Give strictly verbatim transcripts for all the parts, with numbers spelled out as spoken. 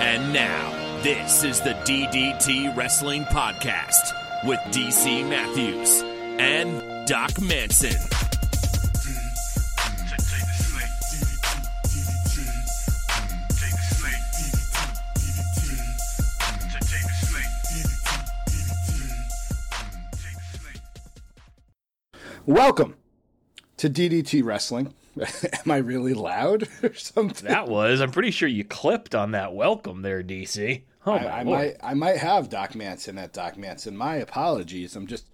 And now, this is the D D T Wrestling Podcast with D C Matthews and Doc Manson. Welcome to D D T Wrestling. Am I really loud or something? That was. I'm pretty sure you clipped on that welcome there, D C. Oh, I, I might I might have Doc Manson at Doc Manson. My apologies. I'm just,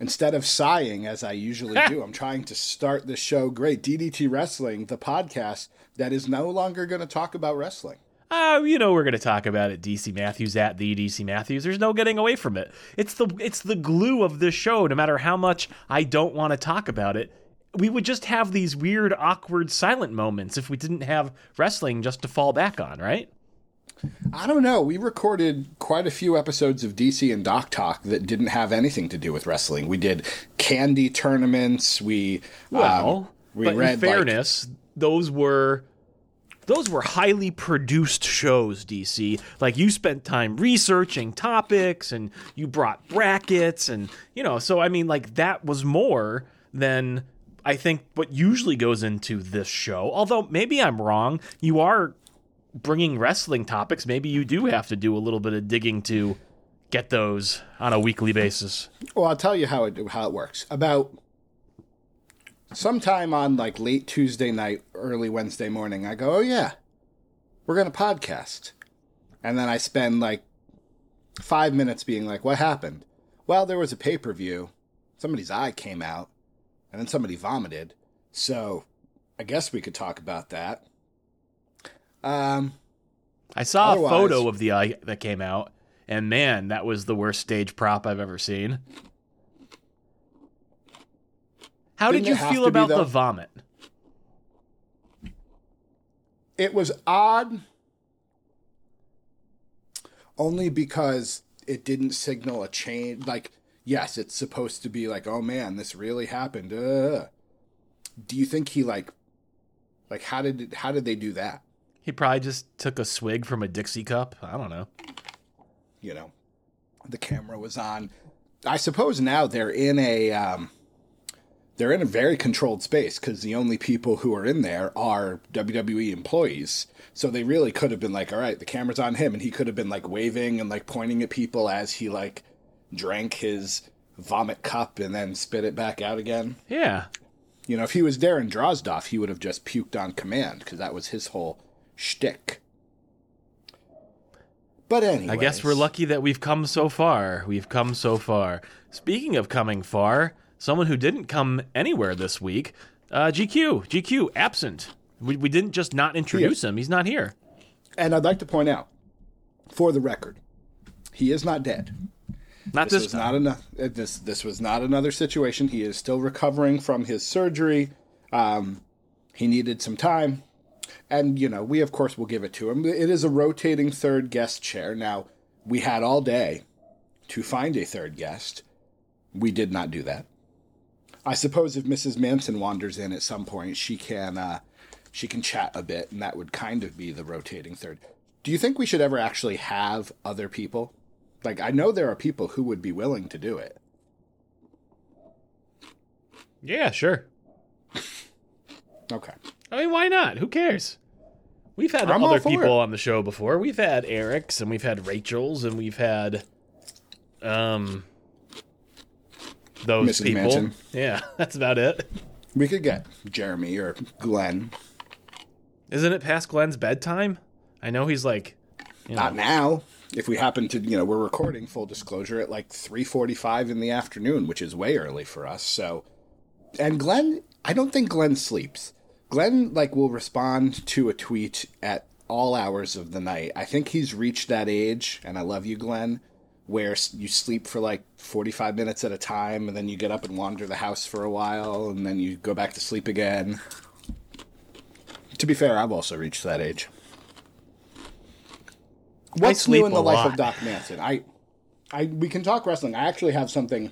instead of sighing as I usually do, I'm trying to start the show great. D D T Wrestling, the podcast that is no longer going to talk about wrestling. Uh, you know we're going to talk about it, D C Matthews, at the D C Matthews. There's no getting away from it. It's the it's the glue of this show, no matter how much I don't want to talk about it. We would just have these weird, awkward, silent moments if we didn't have wrestling just to fall back on, right? I don't know. We recorded quite a few episodes of D C and Doc Talk that didn't have anything to do with wrestling. We did candy tournaments. We, well, um, we but read, in fairness, like, those were... Those were highly produced shows, D C. Like, you spent time researching topics, and you brought brackets, and, you know, so, I mean, like, that was more than, I think, what usually goes into this show. Although, maybe I'm wrong. You are bringing wrestling topics. Maybe you do have to do a little bit of digging to get those on a weekly basis. Well, I'll tell you how it how it works. About... Sometime on, like, late Tuesday night, early Wednesday morning, I go, oh, yeah, we're going to podcast. And then I spend, like, five minutes being like, what happened? Well, there was a pay-per-view. Somebody's eye came out. And then somebody vomited. So I guess we could talk about that. Um, I saw a photo of the eye that came out. And, man, that was the worst stage prop I've ever seen. How did you feel about the vomit? It was odd, only because it didn't signal a change. Like, yes, it's supposed to be like, oh man, this really happened. Uh. Do you think he like, like how did it, how did they do that? He probably just took a swig from a Dixie cup. I don't know. You know, the camera was on. I suppose now they're in a. Um, They're in a very controlled space because the only people who are in there are W W E employees. So they really could have been like, all right, the camera's on him. And he could have been like waving and like pointing at people as he like drank his vomit cup and then spit it back out again. Yeah. You know, if he was Darren Drozdoff, he would have just puked on command because that was his whole shtick. But anyways. I guess we're lucky that we've come so far. We've come so far. Speaking of coming far... Someone who didn't come anywhere this week, uh, G Q. G Q, absent. We we didn't just not introduce him. He's not here. And I'd like to point out, for the record, he is not dead. Not this, this time. Not an- this, this was not another situation. He is still recovering from his surgery. Um, he needed some time. And, you know, we, of course, will give it to him. It is a rotating third guest chair. Now, we had all day to find a third guest. We did not do that. I suppose if Missus Manson wanders in at some point, she can uh, she can chat a bit, and that would kind of be the rotating third. Do you think we should ever actually have other people? Like, I know there are people who would be willing to do it. Yeah, sure. Okay. I mean, why not? Who cares? We've had I'm other people it. on the show before. We've had Eric's, and we've had Rachel's, and we've had... um. Those Missus people. Manson. Yeah, that's about it. We could get Jeremy or Glenn. Isn't it past Glenn's bedtime? I know he's like... You know. Not now. If we happen to, you know, we're recording, full disclosure, at like three forty-five in the afternoon, which is way early for us. So, and Glenn, I don't think Glenn sleeps. Glenn, like, will respond to a tweet at all hours of the night. I think he's reached that age, and I love you, Glenn, where you sleep for like forty-five minutes at a time, and then you get up and wander the house for a while, and then you go back to sleep again. To be fair, I've also reached that age. What's new in the life of Doc Manson? I, I, we can talk wrestling. I actually have something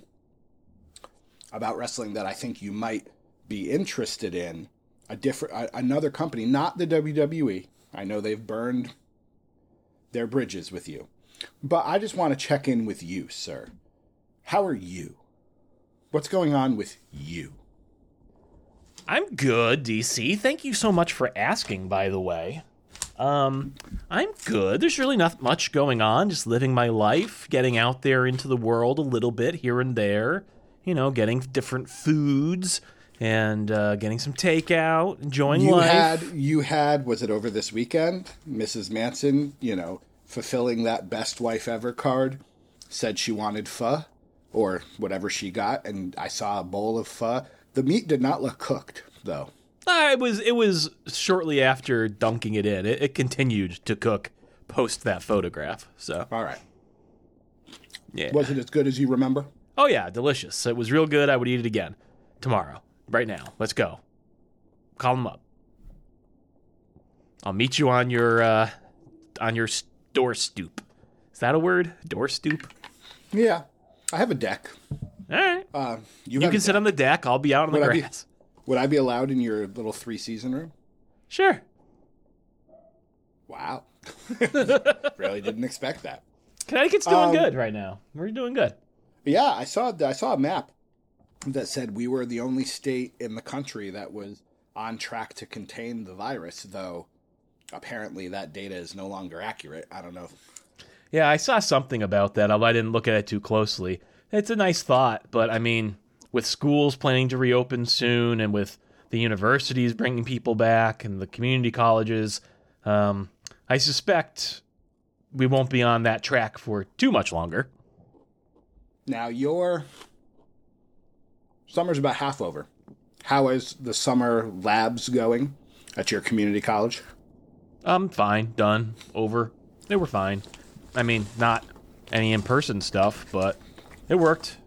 about wrestling that I think you might be interested in. A different, another company, not the W W E. I know they've burned their bridges with you. But I just want to check in with you, sir. How are you? What's going on with you? I'm good, D C. Thank you so much for asking, by the way. Um, I'm good. There's really not much going on. Just living my life, getting out there into the world a little bit here and there. You know, getting different foods and uh, getting some takeout, enjoying you life. Had, you had, was it over this weekend? Missus Manson, you know, fulfilling that best wife ever card, said she wanted pho or whatever she got, and I saw a bowl of pho. The meat did not look cooked, though. Uh, it was it was shortly after dunking it in. It, it continued to cook post that photograph. So all right. Yeah. Was it as good as you remember? Oh, yeah. Delicious. It was real good. I would eat it again tomorrow. Right now. Let's go. Call them up. I'll meet you on your uh, on your door stoop. Is that a word? Door stoop? Yeah. I have a deck. All right. Uh, you you can sit on the deck. I'll be out on the would grass. I be, would I be allowed in your little three-season room? Sure. Wow. Really didn't expect that. Connecticut's doing um, good right now. We're doing good. Yeah, I saw I saw a map that said we were the only state in the country that was on track to contain the virus, though apparently that data is no longer accurate. I don't know. Yeah, I saw something about that, although I didn't look at it too closely. It's a nice thought, but I mean, with schools planning to reopen soon and with the universities bringing people back and the community colleges, um, I suspect we won't be on that track for too much longer. Now, your summer's about half over. How is the summer labs going at your community college? Um, fine, done, over. They were fine. I mean, not any in-person stuff, but it worked.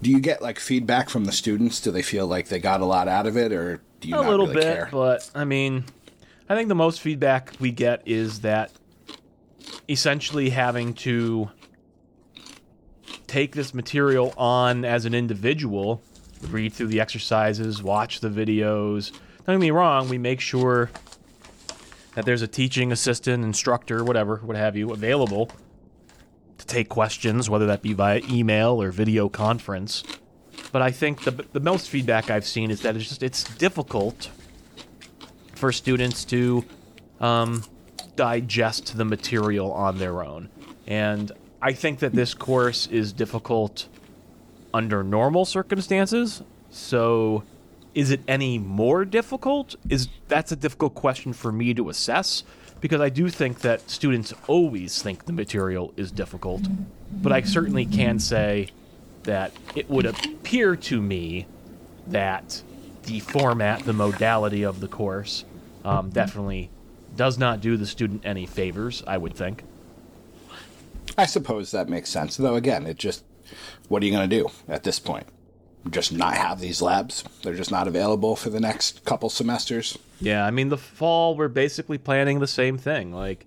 Do you get, like, feedback from the students? Do they feel like they got a lot out of it, or do you not really care? A little bit, but, I mean, I think the most feedback we get is that essentially having to take this material on as an individual, read through the exercises, watch the videos. Don't get me wrong, we make sure that there's a teaching assistant, instructor, whatever, what have you, available to take questions, whether that be via email or video conference. But I think the the most feedback I've seen is that it's just it's difficult for students to um, digest the material on their own. And I think that this course is difficult under normal circumstances. So is it any more difficult? Is that's a difficult question for me to assess, because I do think that students always think the material is difficult. But I certainly can say that it would appear to me that the format, the modality of the course, um, definitely does not do the student any favors, I would think. I suppose that makes sense, though, again, it just, what are you going to do at this point? Just not have these labs? They're just not available for the next couple semesters? Yeah, I mean, the fall, we're basically planning the same thing. Like,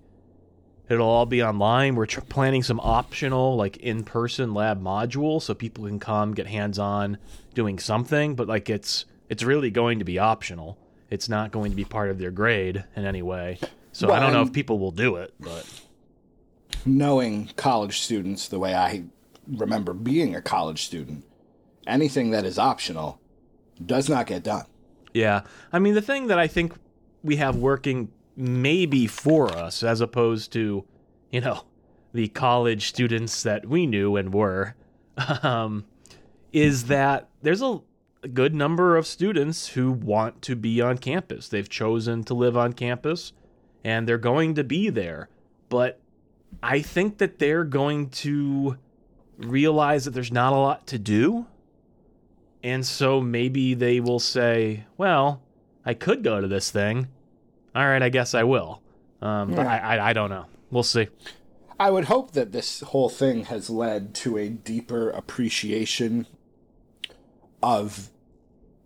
it'll all be online. We're tr- planning some optional, like, in-person lab module so people can come get hands-on doing something. But, like, it's it's really going to be optional. It's not going to be part of their grade in any way. So well, I don't know I'm... if people will do it, but knowing college students the way I remember being a college student, anything that is optional does not get done. Yeah. I mean, the thing that I think we have working maybe for us, as opposed to, you know, the college students that we knew and were, um, is that there's a good number of students who want to be on campus. They've chosen to live on campus, and they're going to be there. But I think that they're going to realize that there's not a lot to do. And so maybe they will say, well, I could go to this thing. All right, I guess I will. Um, yeah. But I, I, I don't know. We'll see. I would hope that this whole thing has led to a deeper appreciation of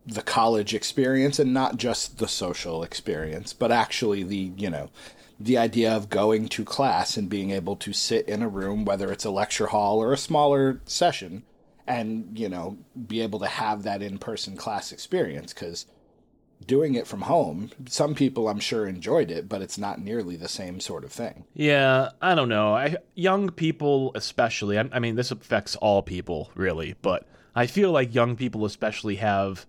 the college experience, and not just the social experience, but actually the, you know, the idea of going to class and being able to sit in a room, whether it's a lecture hall or a smaller session, and, you know, be able to have that in-person class experience. Because doing it from home. Some people, I'm sure, enjoyed it, but it's not nearly the same sort of thing. Yeah, I don't know. I, young people especially, I, I mean, this affects all people, really, but I feel like young people especially have...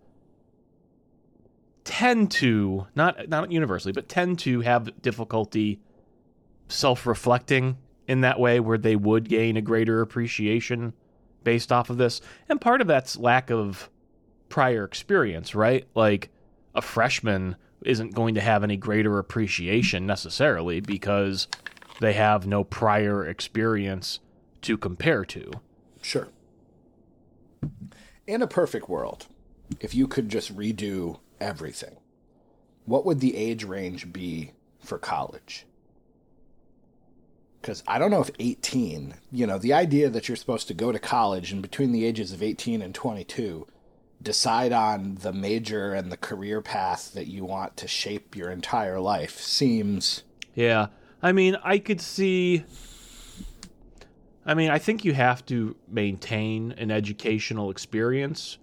tend to, not not universally, but tend to have difficulty self-reflecting in that way where they would gain a greater appreciation based off of this. And part of that's lack of prior experience, right? Like, a freshman isn't going to have any greater appreciation necessarily because they have no prior experience to compare to. Sure. In a perfect world, if you could just redo everything, what would the age range be for college? Because I don't know if eighteen, you know, the idea that you're supposed to go to college and between the ages of eighteen and twenty-two, decide on the major and the career path that you want to shape your entire life seems... Yeah, I mean, I could see... I mean, I think you have to maintain an educational experience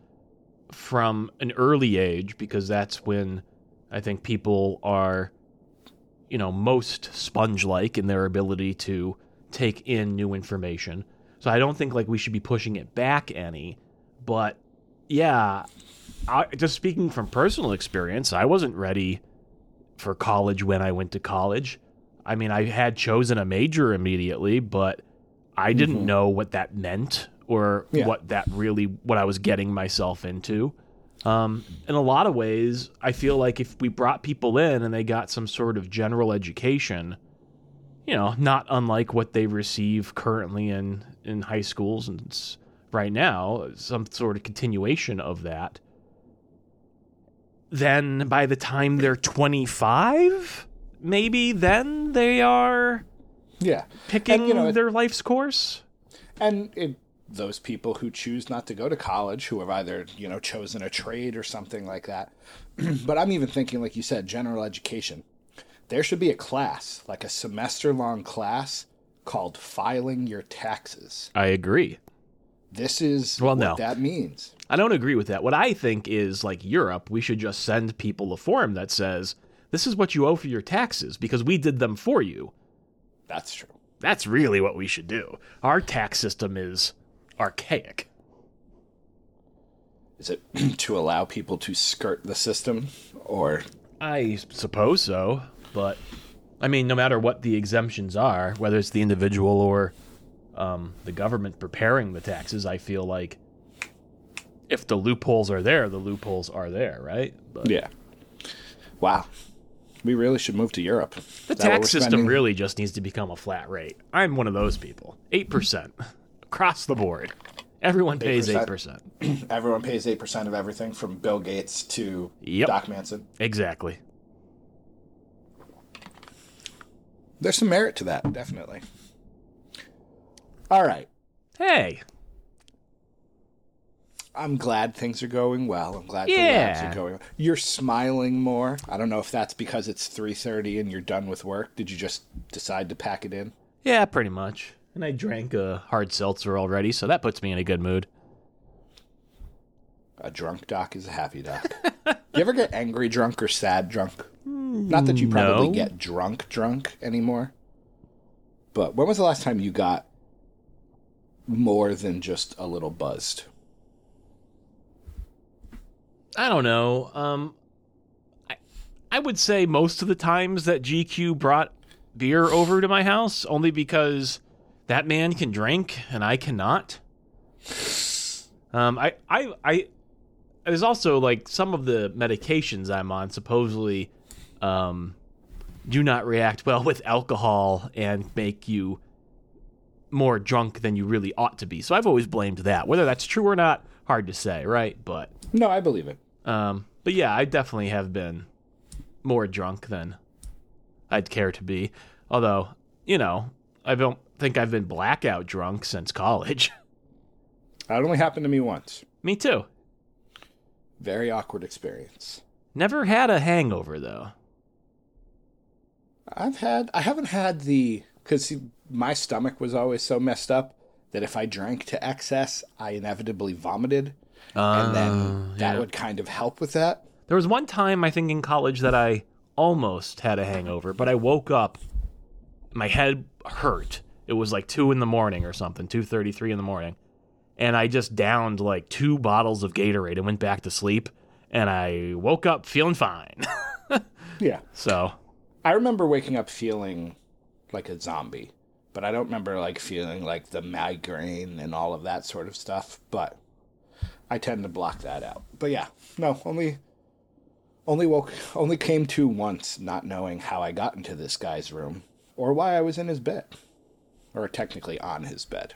from an early age, because that's when I think people are, you know, most sponge-like in their ability to take in new information. So I don't think, like, we should be pushing it back any, but yeah, I, just speaking from personal experience, I wasn't ready for college when I went to college. I mean, I had chosen a major immediately, but I didn't mm-hmm. know what that meant. Or yeah. what that really, what I was getting myself into. Um, in a lot of ways, I feel like if we brought people in and they got some sort of general education, you know, not unlike what they receive currently in, in high schools and right now, some sort of continuation of that, then by the time they're twenty-five, maybe then they are yeah. picking and, you know, their life's course. And it... those people who choose not to go to college, who have either, you know, chosen a trade or something like that. But I'm even thinking, like you said, general education. There should be a class, like a semester-long class called Filing Your Taxes. I agree. This is well, what no. that means. I don't agree with that. What I think is, like Europe, we should just send people a form that says, this is what you owe for your taxes, because we did them for you. That's true. That's really what we should do. Our tax system is... archaic. Is it to allow people to skirt the system, or? I suppose so, but I mean, no matter what the exemptions are, whether it's the individual or um, the government preparing the taxes, I feel like if the loopholes are there, the loopholes are there, right? But, yeah. Wow. We really should move to Europe. The tax system spending? really just needs to become a flat rate. I'm one of those people. eight percent. Across the board. Everyone pays eight percent. eight percent. Everyone pays eight percent of everything from Bill Gates to yep. Doc Manson. Exactly. There's some merit to that, definitely. All right. Hey. I'm glad things are going well. I'm glad yeah. the labs are going well. You're smiling more. I don't know if that's because it's three thirty and you're done with work. Did you just decide to pack it in? Yeah, pretty much. And I drank a hard seltzer already, so that puts me in a good mood. A drunk doc is a happy doc. You ever get angry drunk or sad drunk? Not that you probably no. get drunk drunk anymore. But when was the last time you got more than just a little buzzed? I don't know. Um, I, I would say most of the times that G Q brought beer over to my house, only because... that man can drink, and I cannot. Um, I, I, I. There's also, like, some of the medications I'm on supposedly um, do not react well with alcohol and make you more drunk than you really ought to be. So I've always blamed that. Whether that's true or not, hard to say, right? But no, I believe it. Um, but yeah, I definitely have been more drunk than I'd care to be. Although, you know, I don't... think I've been blackout drunk since college. That only happened to me once. Me too. Very awkward experience. Never had a hangover though. I've had I haven't had the because my stomach was always so messed up that if I drank to excess, I inevitably vomited, uh, and then that yeah. would kind of help with that. There was one time, I think, in college that I almost had a hangover, but I woke up, my head hurt. It was like two in the morning or something, two thirty-three in the morning. And I just downed like two bottles of Gatorade and went back to sleep. And I woke up feeling fine. Yeah. So I remember waking up feeling like a zombie, but I don't remember like feeling like the migraine and all of that sort of stuff. But I tend to block that out. But yeah, no, only only woke only came to once, not knowing how I got into this guy's room or why I was in his bed, or technically on his bed.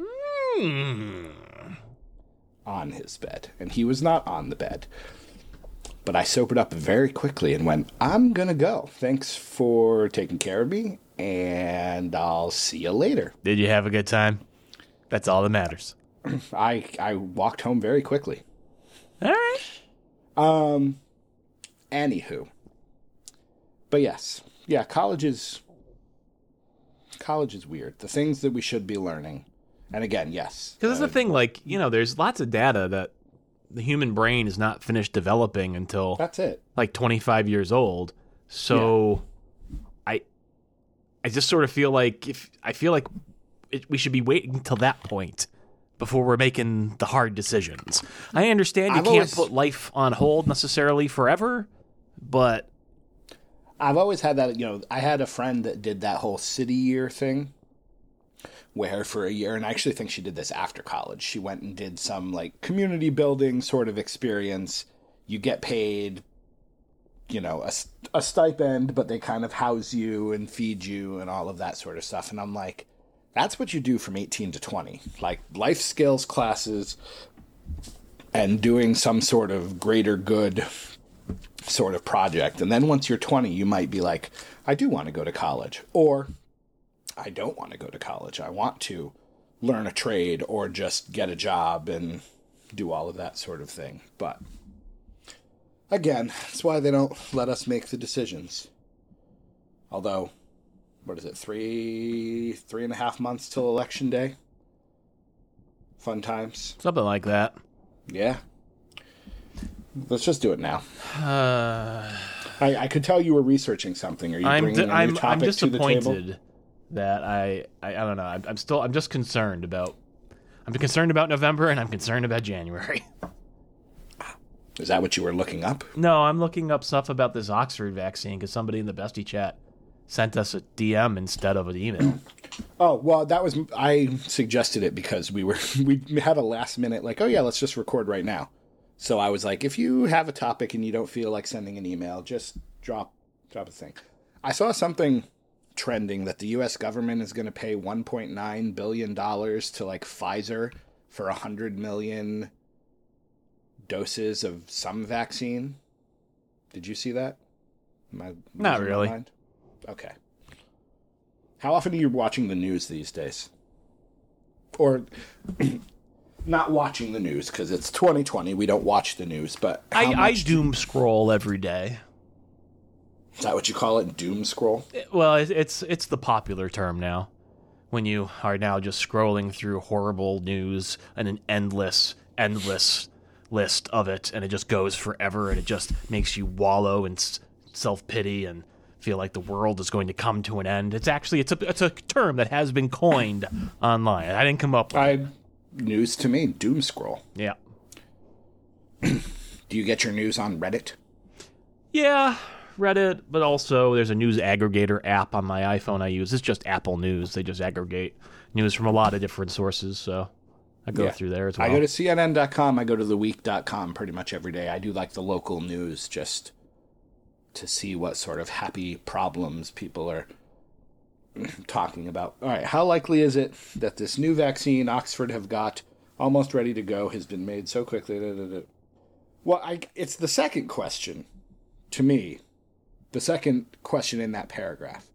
Hmm. On his bed, and he was not on the bed. But I sobered up very quickly and went, I'm gonna go. Thanks for taking care of me, and I'll see you later. Did you have a good time? That's all that matters. I I walked home very quickly. All right. Um. Anywho. But yes, yeah. College is college is weird. The things that we should be learning, and again, yes, because that's uh, the thing. Like, you know, there's lots of data that the human brain is not finished developing until that's it, like twenty-five years old. So, yeah. I I just sort of feel like if I feel like it, we should be waiting until that point before we're making the hard decisions. I understand you I've can't always, put life on hold necessarily forever, but I've always had that, you know, I had a friend that did that whole city year thing where for a year, and I actually think she did this after college, she went and did some like community building sort of experience. You get paid, you know, a, a stipend, but they kind of house you and feed you and all of that sort of stuff. And I'm like, that's what you do from eighteen to twenty, like life skills classes and doing some sort of greater good sort of project. And then once you're twenty, you might be like, I do want to go to college, or I don't want to go to college. I want to learn a trade or just get a job and do all of that sort of thing. But again, that's why they don't let us make the decisions. Although, what is it, three, three and a half months till Election Day? Fun times. Something like that. Yeah. Let's just do it now. Uh, I, I could tell you were researching something. Are you I'm bringing d- a new I'm, topic I'm to the table? I'm disappointed that I, I, I don't know. I'm, I'm still, I'm just concerned about, I'm concerned about November, and I'm concerned about January. Is that what you were looking up? No, I'm looking up stuff about this Oxford vaccine because somebody in the Bestie chat sent us a D M instead of an email. Oh, well, that was, I suggested it because we were, we had a last minute, like, oh yeah, let's just record right now. So I was like, if you have a topic and you don't feel like sending an email, just drop, drop a thing. I saw something trending that the U S government is going to pay one point nine billion dollars to like Pfizer for one hundred million doses of some vaccine. Did you see that? Am I Not really. Mind? Okay. How often are you watching the news these days? Or not watching the news, because it's twenty twenty. We don't watch the news, but I, I doom do... scroll every day. Is that what you call it? Doom scroll? It, well, it, it's it's the popular term now. When you are now just scrolling through horrible news and an endless, endless list of it, and it just goes forever, and it just makes you wallow in s- self-pity and feel like the world is going to come to an end. It's actually, it's a it's a term that has been coined online. I didn't come up with I, it. News to me, doom scroll. Yeah. Do you get your news on Reddit? Yeah, Reddit, but also there's a news aggregator app on my iPhone I use. It's just Apple News. They just aggregate news from a lot of different sources, so I go yeah. through there as well. I go to C N N dot com. I go to the week dot com pretty much every day. I do like the local news just to see what sort of happy problems people are talking about. All right, how likely is it that this new vaccine Oxford have got almost ready to go has been made so quickly? Da, da, da. Well, I, it's the second question to me, the second question in that paragraph.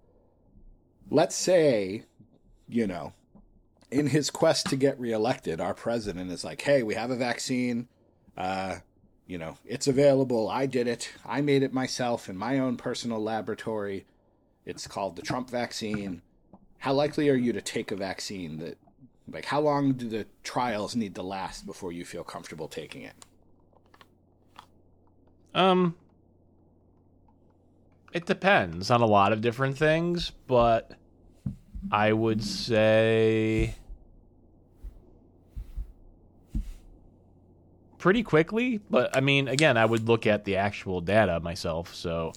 Let's say, you know, in his quest to get reelected, our president is like, hey, we have a vaccine. Uh, You know, it's available. I did it. I made it myself in my own personal laboratory. It's called the Trump vaccine. How likely are you to take a vaccine that, like, how long do the trials need to last before you feel comfortable taking it? Um, it depends on a lot of different things, but I would say pretty quickly. But I mean, again, I would look at the actual data myself. So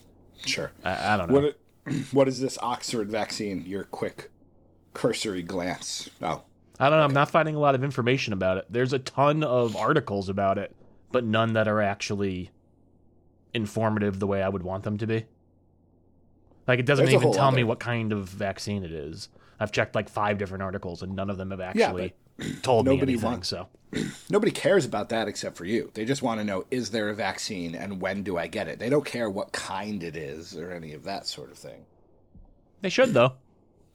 sure, I, I don't know. What, what is this Oxford vaccine? Your quick cursory glance. Oh, I don't know. Okay. I'm not finding a lot of information about it. There's a ton of articles about it, but none that are actually informative the way I would want them to be. Like, it doesn't There's even tell other. me what kind of vaccine it is. I've checked like five different articles, and none of them have actually yeah, told me anything. Wants, so nobody cares about that except for you. They just want to know, is there a vaccine, and when do I get it? They don't care what kind it is or any of that sort of thing. They should, though.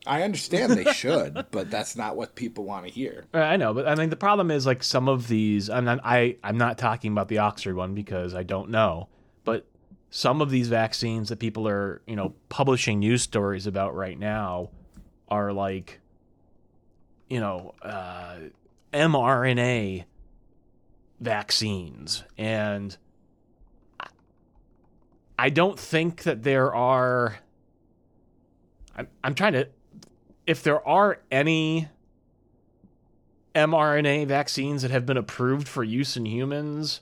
I understand they should, but that's not what people want to hear. I know, but I think the problem is, like, some of these, I'm not, I, I'm not talking about the Oxford one because I don't know, but some of these vaccines that people are, you know, publishing news stories about right now are like, you know, uh, mRNA vaccines. And I don't think that there are, I'm, I'm trying to, if there are any mRNA vaccines that have been approved for use in humans,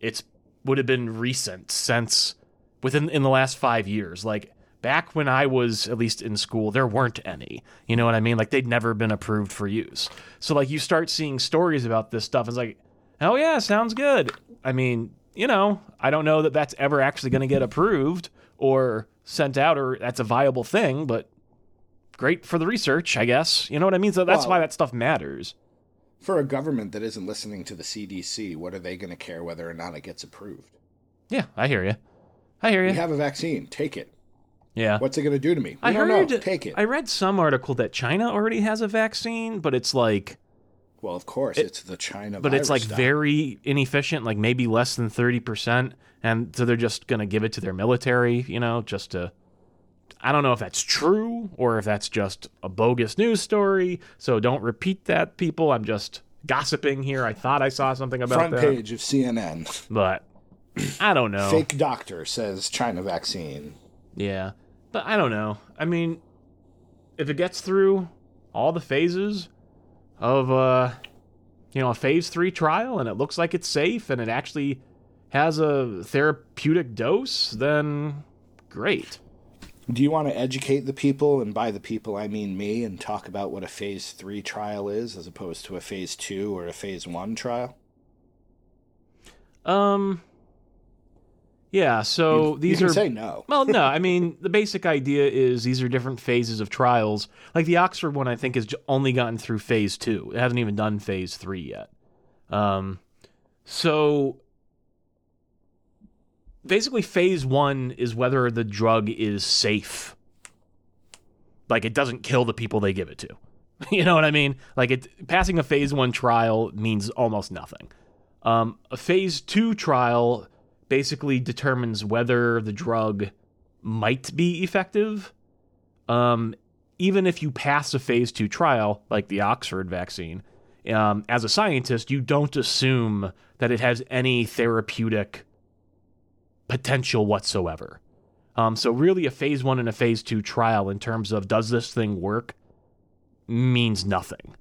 it's would have been recent, since within in the last five years. Like, back when I was at least in school, there weren't any. You know what I mean? Like, they'd never been approved for use. So, like, you start seeing stories about this stuff. It's like, oh yeah, sounds good. I mean, you know, I don't know that that's ever actually going to get approved or sent out, or that's a viable thing, but great for the research, I guess. You know what I mean? So that's well, why that stuff matters. For a government that isn't listening to the C D C, what are they going to care whether or not it gets approved? Yeah, I hear you. I hear you. We have a vaccine. Take it. Yeah. What's it going to do to me? We I don't heard, know. Take it. I read some article that China already has a vaccine, but it's like... Well, of course, it, it's the China but virus. But it's like style. very inefficient, like maybe less than thirty percent, and so they're just going to give it to their military, you know, just to... I don't know if that's true or if that's just a bogus news story. So don't repeat that, people. I'm just gossiping here. I thought I saw something about Front that. Front page of C N N. But I don't know. Fake doctor says China vaccine. Yeah. But I don't know. I mean, if it gets through all the phases of, uh, you know, a phase three trial and it looks like it's safe and it actually has a therapeutic dose, then great. Do you want to educate the people, and by the people I mean me, and talk about what a phase three trial is as opposed to a phase two or a phase one trial? Um, yeah, so you, these you can are... say no. Well, no, I mean, the basic idea is these are different phases of trials. Like, the Oxford one, I think, has only gotten through phase two. It hasn't even done phase three yet. Um, so... Basically, phase one is whether the drug is safe. Like, it doesn't kill the people they give it to. You know what I mean? Like, it, passing a phase one trial means almost nothing. Um, a phase two trial basically determines whether the drug might be effective. Um, even if you pass a phase two trial, like the Oxford vaccine, um, as a scientist, you don't assume that it has any therapeutic potential whatsoever. Um, so really a phase one and a phase two trial in terms of does this thing work means nothing.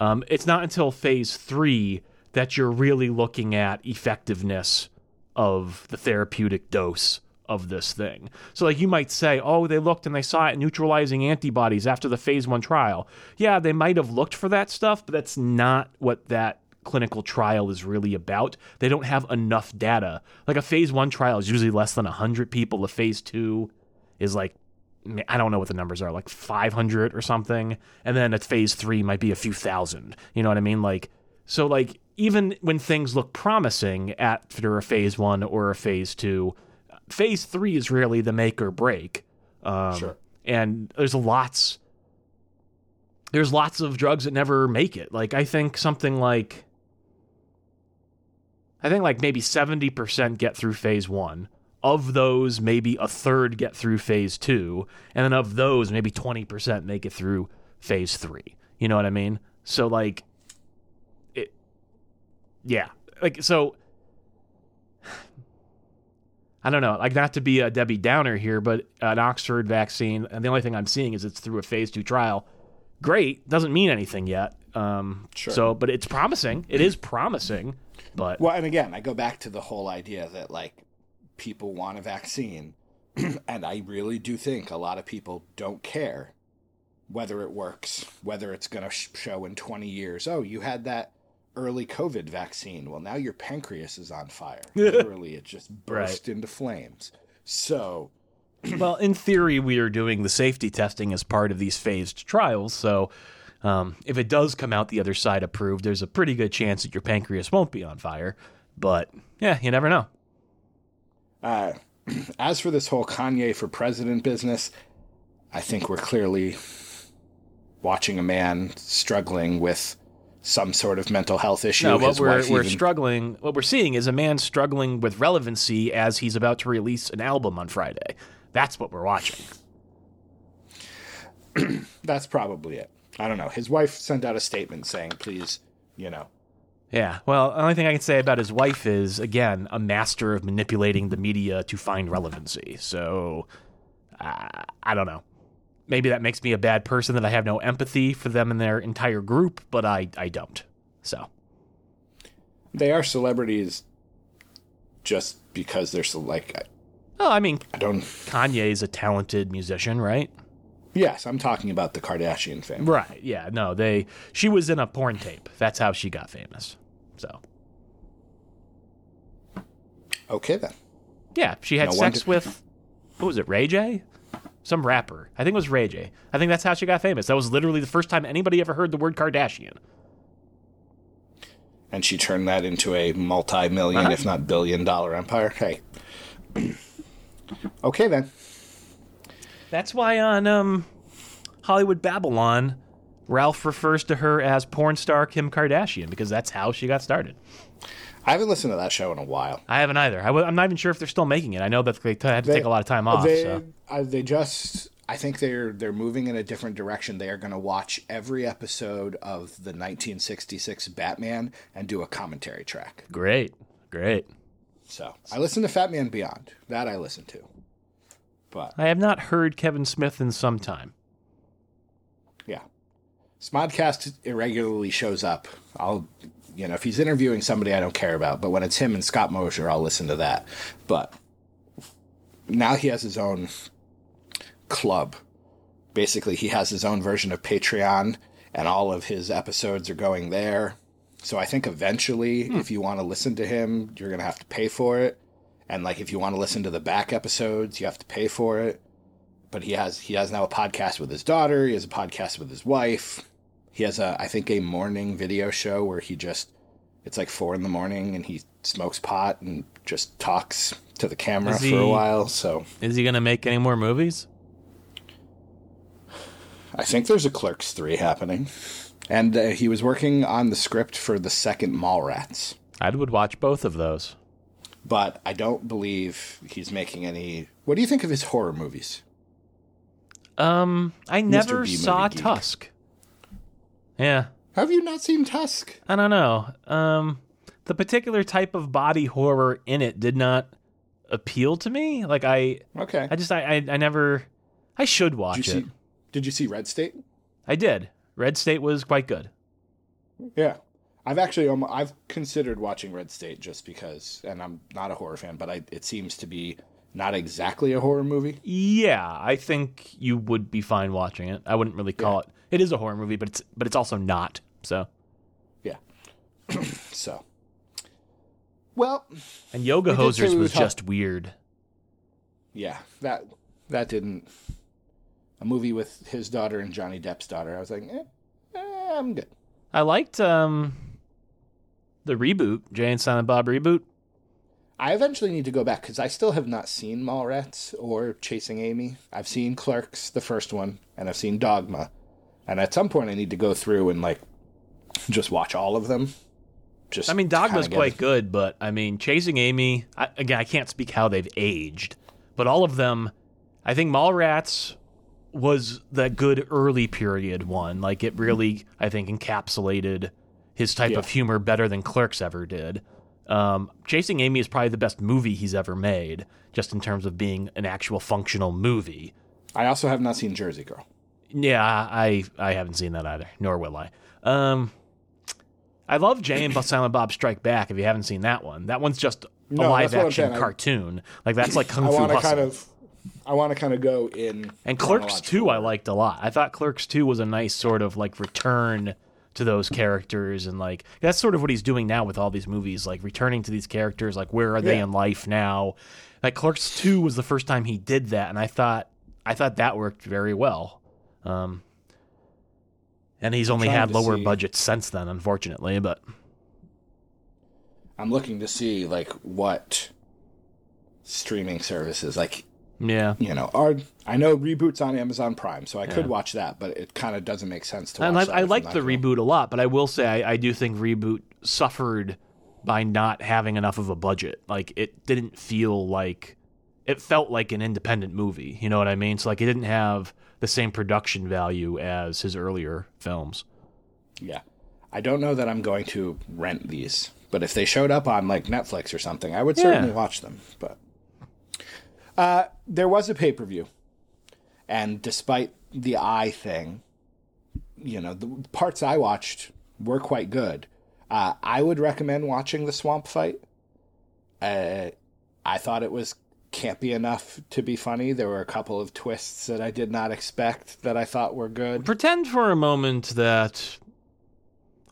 Um, it's not until phase three that you're really looking at effectiveness of the therapeutic dose of this thing. So like you might say, oh, they looked and they saw it neutralizing antibodies after the phase one trial. Yeah, they might have looked for that stuff, but that's not what that clinical trial is really about. They don't have enough data. Like a phase one trial is usually less than one hundred people. A phase two is like, I don't know what the numbers are, like five hundred or something. And then at phase three might be a few thousand. You know what I mean? Like, so like even when things look promising after a phase one or a phase two, phase three is really the make or break. Um, sure. And there's lots, there's lots of drugs that never make it. Like I think something like, I think like maybe seventy percent get through phase one. Of those, maybe a third get through phase two. And then of those, maybe twenty percent make it through phase three. You know what I mean? So like, it, yeah. Like, so I don't know, like, not to be a Debbie Downer here, but an Oxford vaccine, and the only thing I'm seeing is it's through a phase two trial. Great, doesn't mean anything yet. Um, sure. So, but it's promising. It is promising. But well, and again, I go back to the whole idea that, like, people want a vaccine, and I really do think a lot of people don't care whether it works, whether it's going to show in twenty years. Oh, you had that early COVID vaccine. Well, now your pancreas is on fire. Literally, it just burst right. into flames. So, well, in theory, we are doing the safety testing as part of these phased trials. So, um, if it does come out the other side approved, there's a pretty good chance that your pancreas won't be on fire. But yeah, you never know. Uh, as for this whole Kanye for president business, I think we're clearly watching a man struggling with some sort of mental health issue. No, what we're, we're even... struggling, what we're seeing is a man struggling with relevancy as he's about to release an album on Friday. That's what we're watching. That's probably it. I don't know. His wife sent out a statement saying, please, you know. Yeah, well, the only thing I can say about his wife is, again, a master of manipulating the media to find relevancy. So, uh, I don't know. Maybe that makes me a bad person, that I have no empathy for them and their entire group, but I, I don't. So they are celebrities just because they're so, like. I, oh, I mean, I don't. Kanye is a talented musician, right? Yes, I'm talking about the Kardashian family. Right? Yeah. No, they. She was in a porn tape. That's how she got famous. So. Okay then. Yeah, she had no sex wonder. with. What was it? Ray J. Some rapper. I think it was Ray J. I think that's how she got famous. That was literally the first time anybody ever heard the word Kardashian. And she turned that into a multi-million, uh-huh. if not billion-dollar empire. Hey. Okay, then. That's why on um, Hollywood Babylon, Ralph refers to her as porn star Kim Kardashian, because that's how she got started. I haven't listened to that show in a while. I haven't either. I w- I'm not even sure if they're still making it. I know that they t- had to they, take a lot of time off. They, so. uh, they just, I think they're they're moving in a different direction. They are going to watch every episode of the nineteen sixty-six Batman and do a commentary track. Great, great. So I listened to Fat Man Beyond. That I listened to. But I have not heard Kevin Smith in some time. Yeah. Smodcast irregularly shows up. I'll... You know, if he's interviewing somebody I don't care about, but when it's him and Scott Mosier, I'll listen to that. But now he has his own club. Basically, he has his own version of Patreon, and all of his episodes are going there. So I think eventually, hmm. if you want to listen to him, you're going to have to pay for it. And, like, if you want to listen to the back episodes, you have to pay for it. But he has he has now a podcast with his daughter. He has a podcast with his wife. He has, a, I think, a morning video show where he just, it's like four in the morning and he smokes pot and just talks to the camera is for he, a while. So, is he going to make any more movies? I think there's a Clerks three happening. And uh, he was working on the script for the second Mallrats. I would watch both of those. But I don't believe he's making any. What do you think of his horror movies? Um, I never saw Tusk. Geek. Yeah. Have you not seen Tusk? I don't know. Um, the particular type of body horror in it did not appeal to me. Like I, okay. I just I I, I never. I should watch did it. See, did you see Red State? I did. Red State was quite good. Yeah, I've actually um, I've considered watching Red State just because, and I'm not a horror fan, but I, it seems to be not exactly a horror movie. Yeah, I think you would be fine watching it. I wouldn't really call yeah. it. It is a horror movie, but it's but it's also not. So, yeah. So, well, and Yoga Hosers was talk- just weird. Yeah, that that didn't a movie with his daughter and Johnny Depp's daughter. I was like, eh, eh, I'm good. I liked um, the reboot, Jay and Silent Bob reboot. I eventually need to go back because I still have not seen Mallrats or Chasing Amy. I've seen Clerks, the first one, and I've seen Dogma. And at some point I need to go through and, like, just watch all of them. Just I mean, Dogma's quite good, but, I mean, Chasing Amy, I, again, I can't speak how they've aged. But all of them, I think Mallrats was the good early period one. Like, it really, I think, encapsulated his type yeah. of humor better than Clerks ever did. Um, Chasing Amy is probably the best movie he's ever made, just in terms of being an actual functional movie. I also have not seen Jersey Girl. Yeah, I I haven't seen that either, nor will I. Um, I love Jay and Silent Bob Strike Back, if you haven't seen that one. That one's just a no, live-action cartoon. I, like, that's like Kung I Fu Hustle. Kind of, I want to kind of go in... And Clerks two I liked a lot. I thought Clerks two was a nice sort of, like, return to those characters, and like that's sort of what he's doing now with all these movies, like returning to these characters, like where are they yeah. in life now. Like Clerks two was the first time he did that, and I thought I thought that worked very well. Um, and he's I'm only had lower see. budgets since then, unfortunately, but I'm looking to see like what streaming services like Yeah, you know, our, I know reboot's on Amazon Prime, so I yeah. could watch that, but it kind of doesn't make sense to. And watch I, that I liked the reboot a lot, but I will say I, I do think reboot suffered by not having enough of a budget. Like it didn't feel like it felt like an independent movie. You know what I mean? So like it didn't have the same production value as his earlier films. Yeah, I don't know that I'm going to rent these, but if they showed up on like Netflix or something, I would certainly yeah. watch them. But. Uh, there was a pay-per-view, and despite the eye thing, you know, the parts I watched were quite good. Uh, I would recommend watching the swamp fight. Uh, I thought it was campy enough to be funny. There were a couple of twists that I did not expect that I thought were good. Pretend for a moment that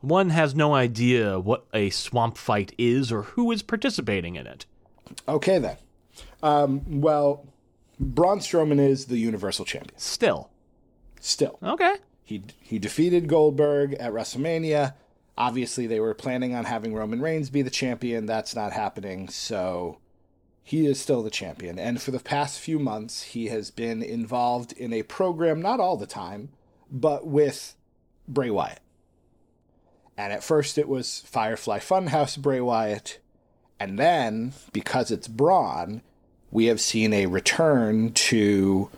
one has no idea what a swamp fight is or who is participating in it. Okay, then. Um, well, Braun Strowman is the Universal Champion. Still. Still. Okay. He he defeated Goldberg at WrestleMania. Obviously, they were planning on having Roman Reigns be the champion. That's not happening, so he is still the champion. And for the past few months, he has been involved in a program, not all the time, but with Bray Wyatt. And at first, it was Firefly Funhouse Bray Wyatt. And then, because it's Braun... we have seen a return to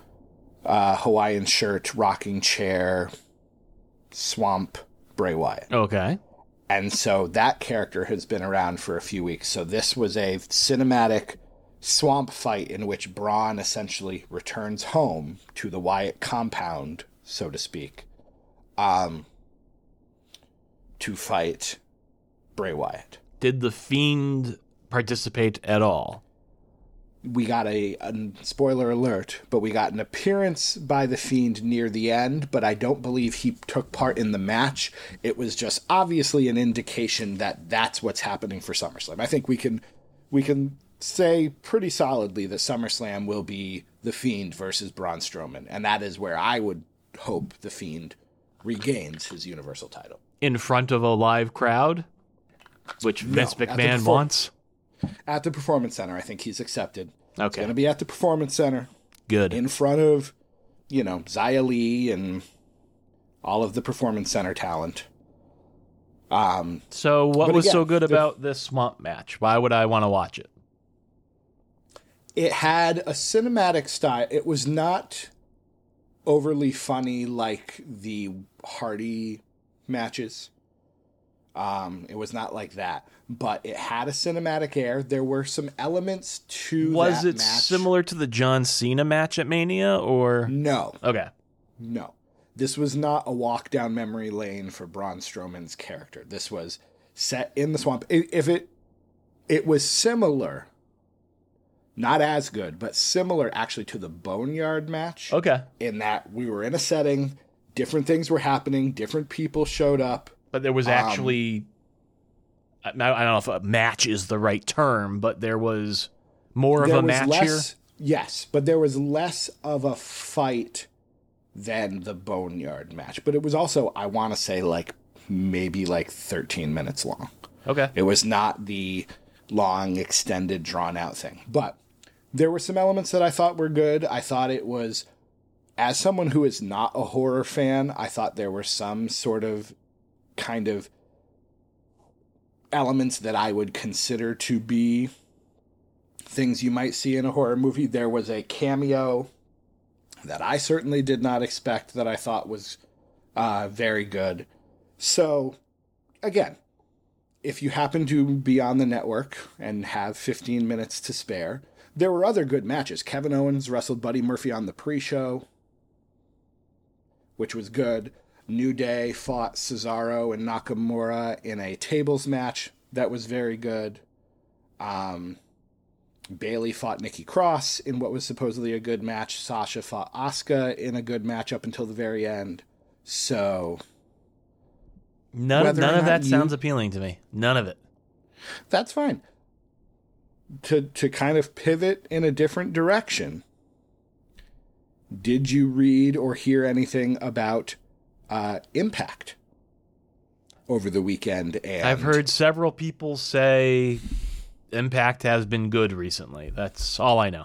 uh, Hawaiian shirt, rocking chair, swamp, Bray Wyatt. Okay. And so that character has been around for a few weeks. So this was a cinematic swamp fight in which Braun essentially returns home to the Wyatt compound, so to speak, um, to fight Bray Wyatt. Did the Fiend participate at all? We got a, a spoiler alert, but we got an appearance by the Fiend near the end, but I don't believe he took part in the match. It was just obviously an indication that that's what's happening for SummerSlam. I think we can we can say pretty solidly that SummerSlam will be the Fiend versus Braun Strowman, and that is where I would hope the Fiend regains his Universal title. In front of a live crowd, which no, Vince McMahon for- wants. At the Performance Center, I think he's accepted. Okay. It's going to be at the Performance Center. Good. In front of, you know, Xia Lee and all of the Performance Center talent. Um. So what was again, so good the, about this swamp match? Why would I want to watch it? It had a cinematic style. It was not overly funny like the Hardy matches. Um, it was not like that, but it had a cinematic air. There were some elements to was that match. Was it similar to the John Cena match at Mania, or? No. Okay. No. This was not a walk down memory lane for Braun Strowman's character. This was set in the swamp. If it, it was similar, not as good, but similar actually to the Boneyard match. Okay. In that we were in a setting, different things were happening, different people showed up. But there was actually, um, I don't know if a match is the right term, but there was more of a match less, here? Yes, but there was less of a fight than the Boneyard match. But it was also, I want to say, like maybe like thirteen minutes long. Okay. It was not the long, extended, drawn-out thing. But there were some elements that I thought were good. I thought it was, as someone who is not a horror fan, I thought there were some sort of kind of elements that I would consider to be things you might see in a horror movie. There was a cameo that I certainly did not expect that I thought was uh, very good. So, again, if you happen to be on the network and have fifteen minutes to spare, there were other good matches. Kevin Owens wrestled Buddy Murphy on the pre-show, which was good. New Day fought Cesaro and Nakamura in a tables match. That was very good. Um, Bayley fought Nikki Cross in what was supposedly a good match. Sasha fought Asuka in a good match up until the very end. So... None, none of that you, sounds appealing to me. None of it. That's fine. To to kind of pivot in a different direction, did you read or hear anything about uh, Impact over the weekend? And I've heard several people say Impact has been good recently. That's all I know.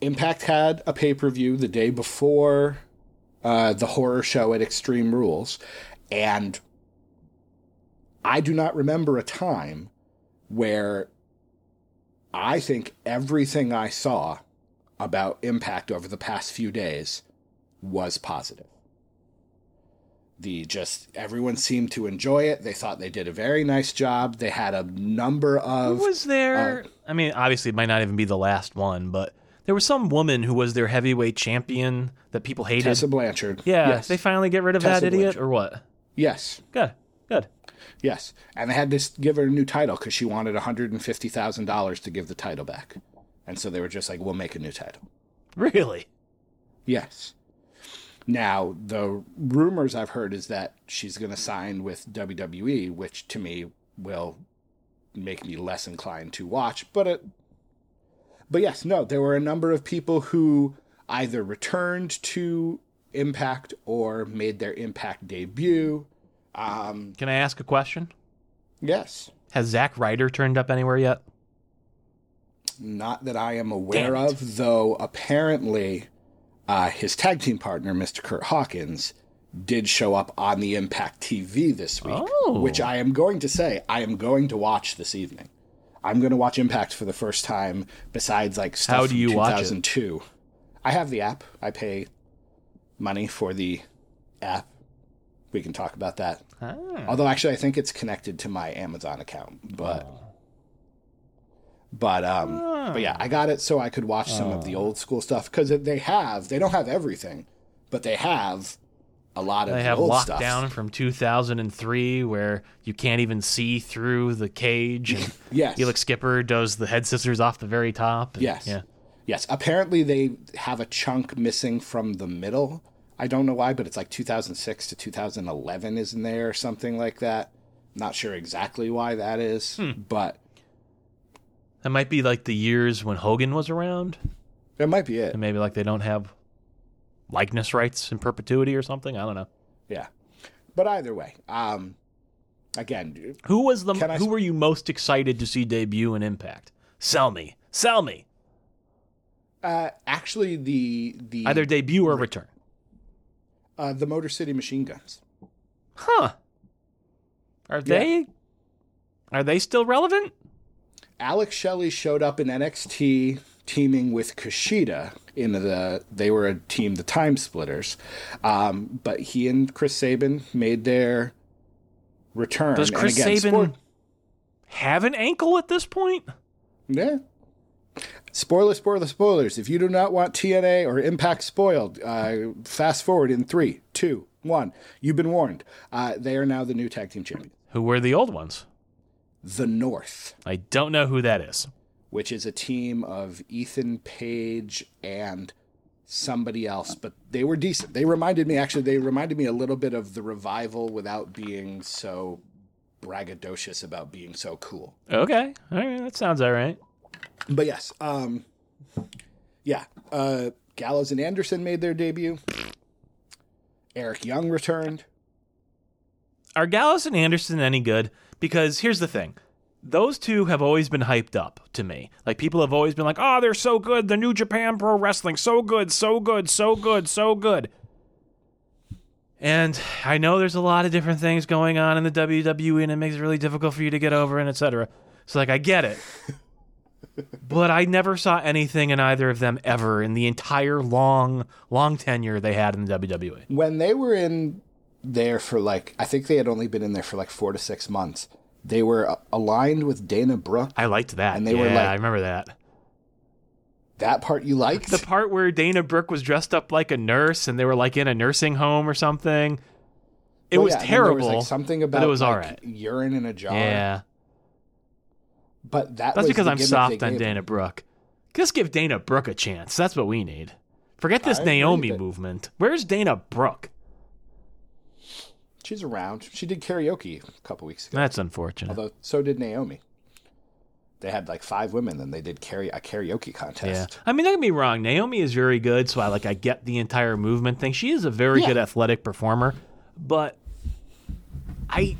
Impact had a pay-per-view the day before uh, the horror show at Extreme Rules, and I do not remember a time where I think everything I saw about Impact over the past few days was positive. The just everyone seemed to enjoy it. They thought they did a very nice job. They had a number of... Who was there? Uh, I mean, obviously it might not even be the last one, but there was some woman who was their heavyweight champion that people hated. Tessa Blanchard. Yeah, yes. They finally get rid of Tessa that idiot Blanchard. Or what? Yes. Good, good. Yes, and they had to give her a new title because she wanted one hundred fifty thousand dollars to give the title back. And so they were just like, we'll make a new title. Really? Yes. Now, the rumors I've heard is that she's going to sign with W W E, which to me will make me less inclined to watch. But it, but yes, no, there were a number of people who either returned to Impact or made their Impact debut. Um, Can I ask a question? Yes. Has Zack Ryder turned up anywhere yet? Not that I am aware of, though apparently uh, his tag team partner, Mister Curt Hawkins, did show up on the Impact T V this week, oh. which I am going to say I am going to watch this evening. I'm going to watch Impact for the first time besides like stuff How do you from two thousand two. Watch it? I have the app. I pay money for the app. We can talk about that. Ah. Although, actually, I think it's connected to my Amazon account. But, oh. but, um, ah. but yeah, I got it so I could watch oh. some of the old school stuff because they have. They don't have everything, but they have a lot of they the have old Lockdown stuff. From two thousand three, where you can't even see through the cage. And yes, Elix Skipper does the head scissors off the very top. And, yes, yeah. yes. Apparently, they have a chunk missing from the middle. I don't know why, but it's like two thousand six to two thousand eleven is in there or something like that. Not sure exactly why that is, hmm. but... That might be like the years when Hogan was around. That might be it. And maybe like they don't have likeness rights in perpetuity or something. I don't know. Yeah. But either way, um, again... Who was the? Who sp- were you most excited to see debut in Impact? Sell me. Sell me. Uh, actually, the, the... Either debut or return. Uh, the Motor City Machine Guns. Huh. Are they yeah. are they still relevant? Alex Shelley showed up in N X T teaming with Kushida in the they were a team, the Time Splitters. Um, but he and Chris Sabin made their return. Does Chris and again, Sabin sport- have an ankle at this point? Yeah. Spoiler, spoiler, spoilers. If you do not want T N A or Impact spoiled, uh, fast forward in three, two, one. You've been warned. Uh, they are now the new tag team champions. Who were the old ones? The North. I don't know who that is. Which is a team of Ethan Page and somebody else, but they were decent. They reminded me, actually, they reminded me a little bit of the Revival without being so braggadocious about being so cool. Okay. All right. That sounds all right. But yes, um, yeah, uh, Gallows and Anderson made their debut. Eric Young returned. Are Gallows and Anderson any good? Because here's the thing. Those two have always been hyped up to me. Like, people have always been like, oh, they're so good. The New Japan Pro Wrestling, so good, so good, so good, so good. And I know there's a lot of different things going on in the W W E, and it makes it really difficult for you to get over, and et cetera. So, like, I get it. But I never saw anything in either of them ever in the entire long, long tenure they had in the W W E. When they were in there for like, I think they had only been in there for like four to six months. They were aligned with Dana Brooke. I liked that. And they yeah, were like, I remember that. That part you liked? The part where Dana Brooke was dressed up like a nurse and they were like in a nursing home or something. It well, was yeah, terrible. There was like something about it was like, all right. urine in a jar. Yeah. But that That's was because I'm soft on Dana Brooke. Just give Dana Brooke a chance. That's what we need. Forget this I Naomi movement. Where's Dana Brooke? She's around. She did karaoke a couple weeks ago. That's unfortunate. Although, so did Naomi. They had like five women, and they did carry a karaoke contest. Yeah. I mean, don't get me wrong. Naomi is very good, so I like I get the entire movement thing. She is a very yeah. good athletic performer, but I,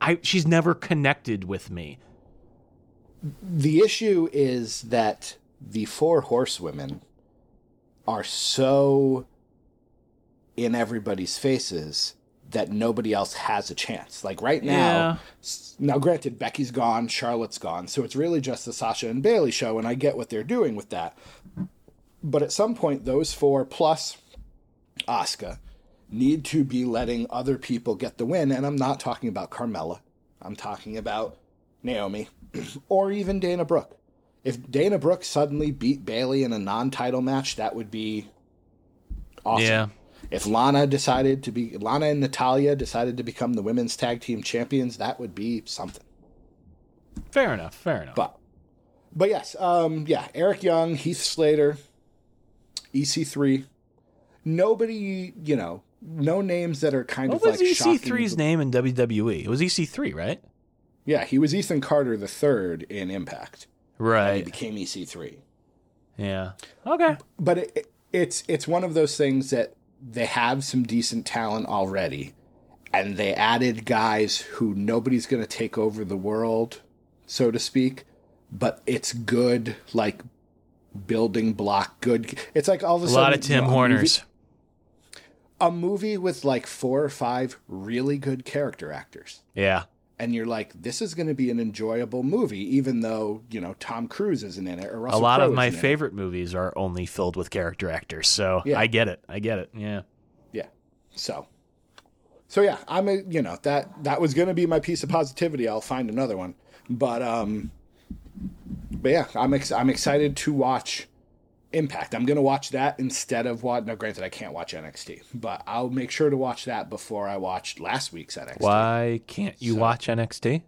I, she's never connected with me. The issue is that the four horsewomen are so in everybody's faces that nobody else has a chance. Like right now, yeah. now granted, Becky's gone, Charlotte's gone, so it's really just the Sasha and Bayley show, and I get what they're doing with that. But at some point, those four plus Asuka need to be letting other people get the win, and I'm not talking about Carmella. I'm talking about Naomi or even Dana Brooke. If Dana Brooke suddenly beat Bayley in a non-title match, that would be awesome. Yeah. If Lana decided to be Lana and Natalya decided to become the women's tag team champions, that would be something. Fair enough, fair enough. But, but yes, um, yeah, Eric Young, Heath Slater, E C three, nobody, you know, no names that are kind what of like shocking. What was E C three's name in W W E? It was E C three, right? Yeah, he was Ethan Carter the third in Impact. Right. And he became E C three. Yeah. Okay. But it, it, it's it's one of those things that they have some decent talent already, and they added guys who nobody's going to take over the world, so to speak, but it's good, like, building block good. It's like all of a, a sudden... A lot of Tim you know, Horners. A movie, a movie with, like, four or five really good character actors. Yeah. And you're like, this is going to be an enjoyable movie, even though, you know, Tom Cruise isn't in it. Or Russell a lot Crowe of my favorite it. movies are only filled with character actors. So yeah. I get it. I get it. Yeah. Yeah. So, so yeah, I'm a, you know, that, that was going to be my piece of positivity. I'll find another one. But, um, but yeah, I'm, ex- I'm excited to watch Impact. I'm going to watch that instead of what, no, granted, I can't watch N X T, but I'll make sure to watch that before I watched last week's N X T. Why can't you so, watch N X T?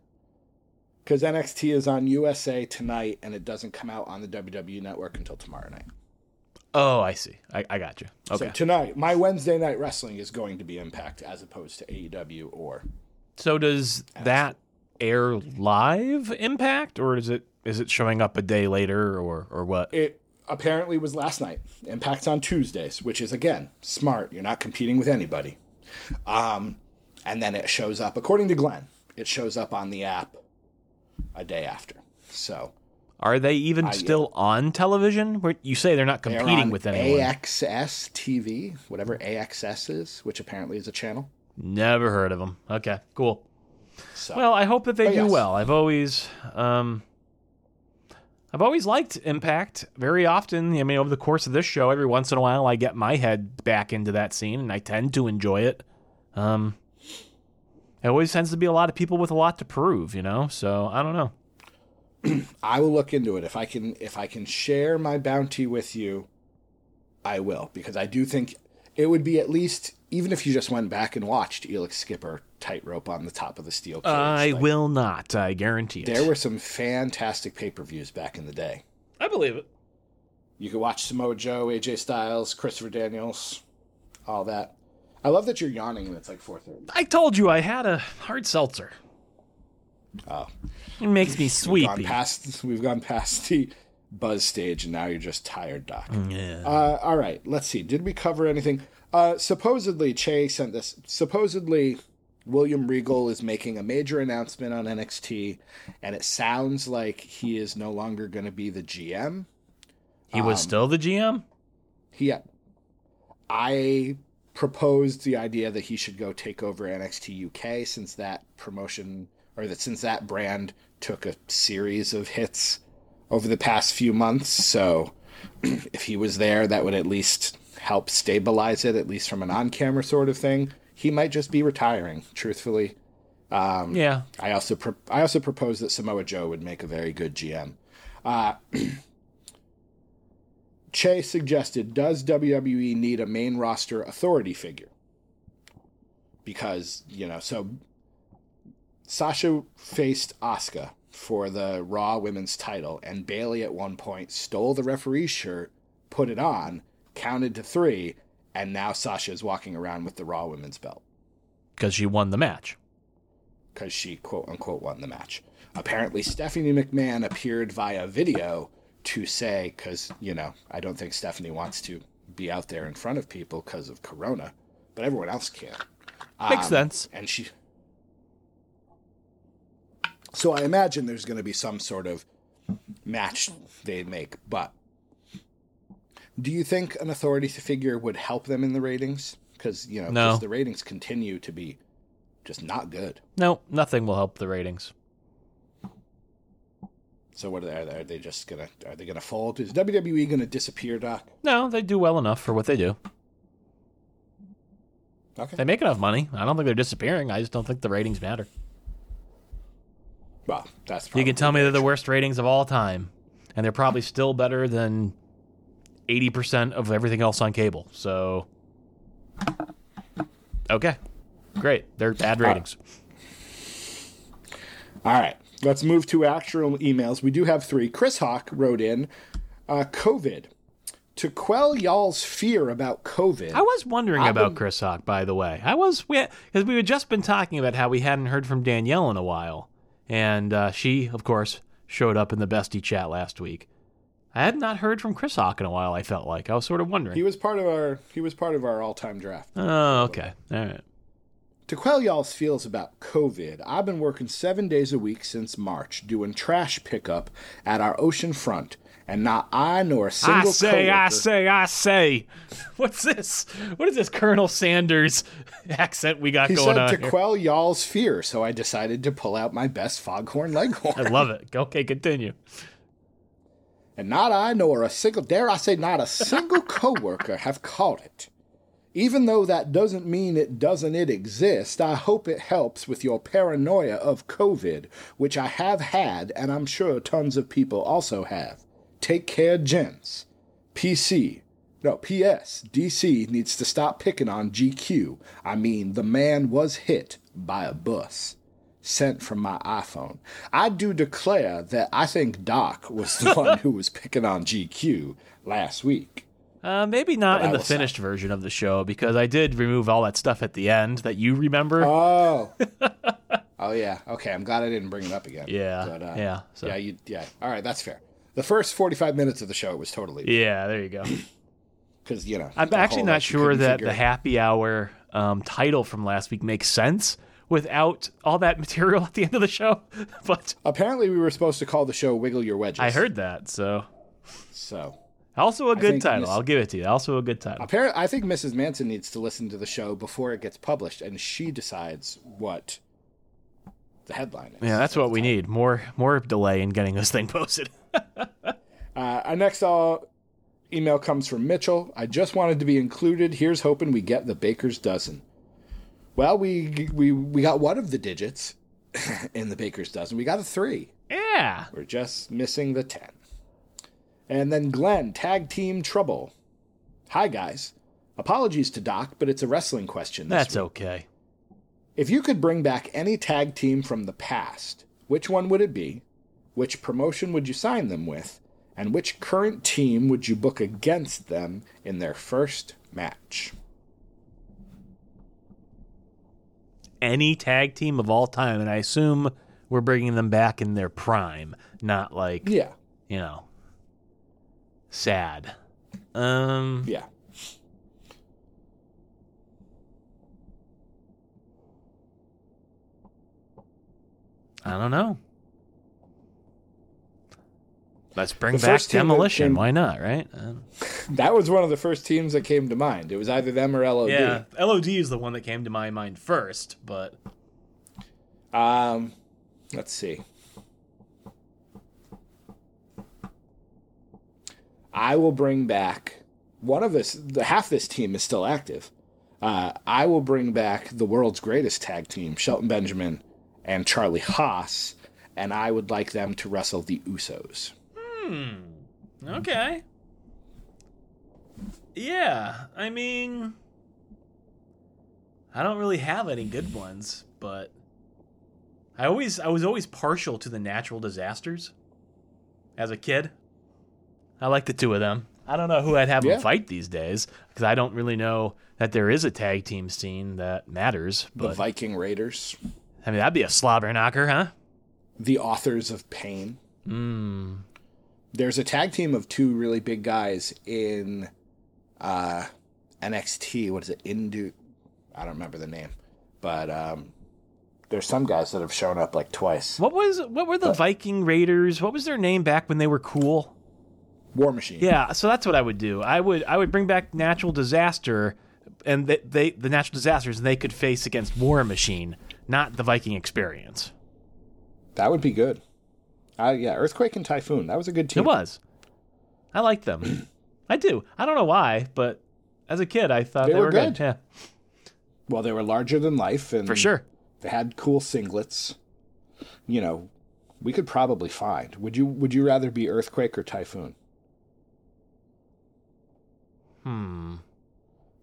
Because N X T is on U S A tonight, and it doesn't come out on the W W E Network until tomorrow night. Oh, I see. I, I got you. Okay. So tonight, my Wednesday night wrestling is going to be Impact as opposed to A E W or... So does N X T. That air live Impact, or is it is it showing up a day later, or, or what? It apparently was last night. Impact's on Tuesdays, which is, again, smart. You're not competing with anybody. Um, and then it shows up, according to Glenn, it shows up on the app a day after. So, are they even I, still yeah. on television? You say they're not competing they're on with anyone. A X S T V, whatever A X S is, which apparently is a channel. Never heard of them. Okay, cool. So, well, I hope that they do yes. well. I've always... Um, I've always liked Impact very often. I mean, over the course of this show, every once in a while, I get my head back into that scene, and I tend to enjoy it. Um, it always tends to be a lot of people with a lot to prove, you know? So, I don't know. I will look into it. If I can if I can share my bounty with you, I will. Because I do think it would be at least, even if you just went back and watched Elix Skipper tightrope on the top of the steel cage. I like, will not. I guarantee it. There were some fantastic pay-per-views back in the day. I believe it. You could watch Samoa Joe, A J Styles, Christopher Daniels, all that. I love that you're yawning when it's like four thirty. I told you I had a hard seltzer. Oh. It makes me sleepy. We've gone past, we've gone past the buzz stage, and now you're just tired, Doc. Yeah. Uh, all right. Let's see. Did we cover anything? Uh, supposedly, Che sent this. Supposedly... William Regal is making a major announcement on N X T, and it sounds like he is no longer going to be the G M. He um, was still the G M? Yeah. I proposed the idea that he should go take over N X T U K since that promotion, or that since that brand took a series of hits over the past few months. So if he was there, that would at least help stabilize it, at least from an on-camera sort of thing. He might just be retiring, truthfully. Um, yeah. I also pro- I also proposed that Samoa Joe would make a very good G M. Uh, Che suggested, does W W E need a main roster authority figure? Because, you know, so Sasha faced Asuka for the Raw Women's title, and Bayley at one point stole the referee's shirt, put it on, counted to three, and now Sasha is walking around with the Raw Women's belt. Because she won the match. Because she, quote-unquote, won the match. Apparently, Stephanie McMahon appeared via video to say, because, you know, I don't think Stephanie wants to be out there in front of people because of Corona, but everyone else can. Makes um, sense. And she... So I imagine there's going to be some sort of match they make, but do you think an authority figure would help them in the ratings? Because, you know, no. the ratings continue to be just not good. No, nothing will help the ratings. So what are they? Are they just gonna? Are they gonna fold? Is W W E gonna disappear, Doc? No, they do well enough for what they do. Okay. They make enough money. I don't think they're disappearing. I just don't think the ratings matter. Well, that's probably you can tell me they're the worst ratings of all time, and they're probably still better than eighty percent of everything else on cable. So, okay, great. They're bad ratings. Uh, all right. Let's move to actual emails. We do have three. Chris Hawk wrote in, uh, COVID. To quell y'all's fear about COVID. I was wondering I about would... Chris Hawk, by the way. I was, because we, we had just been talking about how we hadn't heard from Danielle in a while. And uh, she, of course, showed up in the bestie chat last week. I had not heard from Chris Hawk in a while, I felt like. I was sort of wondering. He was part of our, he was part of our all-time draft. Oh, okay. All right. To quell y'all's feels about COVID, I've been working seven days a week since March, doing trash pickup at our ocean front, and not I nor a single I say, coworker. I say, I say, I say. What's this? What is this Colonel Sanders accent we got he going on? He said to here? Quell y'all's fear, so I decided to pull out my best Foghorn Leghorn. I love it. Okay, continue. And not I nor a single, dare I say, not a single coworker have caught it. Even though that doesn't mean it doesn't it exist, I hope it helps with your paranoia of COVID, which I have had, and I'm sure tons of people also have. Take care, gents. P C, no, P S, D C needs to stop picking on G Q. I mean, the man was hit by a bus. Sent from my iPhone. I do declare that I think Doc was the one who was picking on G Q last week. Uh, maybe not but in I the finished say. version of the show, because I did remove all that stuff at the end that you remember. Oh, oh yeah. Okay, I'm glad I didn't bring it up again. Yeah, but, uh, yeah, so. yeah, you, yeah. All right, that's fair. The first forty-five minutes of the show was totally. Yeah, there you go. Because you know, I'm actually not sure that figure. the happy hour um, title from last week makes sense without all that material at the end of the show. But apparently, we were supposed to call the show "Wiggle Your Wedges." I heard that, so. So. Also a good title. Miss- I'll give it to you. Also a good title. Apparently, I think Missus Manson needs to listen to the show before it gets published, and she decides what the headline is. Yeah, that's what we time. need. More more delay in getting this thing posted. uh, our next all email comes from Mitchell. I just wanted to be included. Here's hoping we get the baker's dozen. Well, we we, we got one of the digits in the baker's dozen. We got a three. Yeah. We're just missing the ten. And then Glenn, tag team trouble. Hi, guys. Apologies to Doc, but it's a wrestling question this That's week. Okay. If you could bring back any tag team from the past, which one would it be? Which promotion would you sign them with? And which current team would you book against them in their first match? Any tag team of all time, and I assume we're bringing them back in their prime, not like, yeah, you know. Sad. Um, yeah. I don't know. Let's bring back Demolition. Came, Why not, right? That was one of the first teams that came to mind. It was either them or L O D. Yeah, L O D is the one that came to my mind first, but... Um, let's see. I will bring back one of this. The, half this team is still active. Uh, I will bring back the world's greatest tag team, Shelton Benjamin and Charlie Haas, and I would like them to wrestle the Usos. Hmm. Okay. Yeah, I mean, I don't really have any good ones, but I always I was always partial to the natural disasters as a kid. I like the two of them. I don't know who I'd have yeah. them fight these days, because I don't really know that there is a tag team scene that matters. But the Viking Raiders. I mean, that'd be a slobber knocker, huh? The Authors of Pain. Mm. There's a tag team of two really big guys in uh, N X T. What is it? Indu? I don't remember the name. But um, there's some guys that have shown up like twice. What was? What were the but, Viking Raiders? What was their name back when they were cool? War Machine. Yeah, so that's what I would do. I would I would bring back natural disaster, and they, they the natural disasters they could face against War Machine, not the Viking Experience. That would be good. Uh, yeah, Earthquake and Typhoon. That was a good team. It was. I liked them. I do. I don't know why, but as a kid, I thought they, they were, were good. good. Yeah. Well, they were larger than life, and for sure, they had cool singlets. You know, we could probably find. Would you Would you rather be Earthquake or Typhoon? Hmm.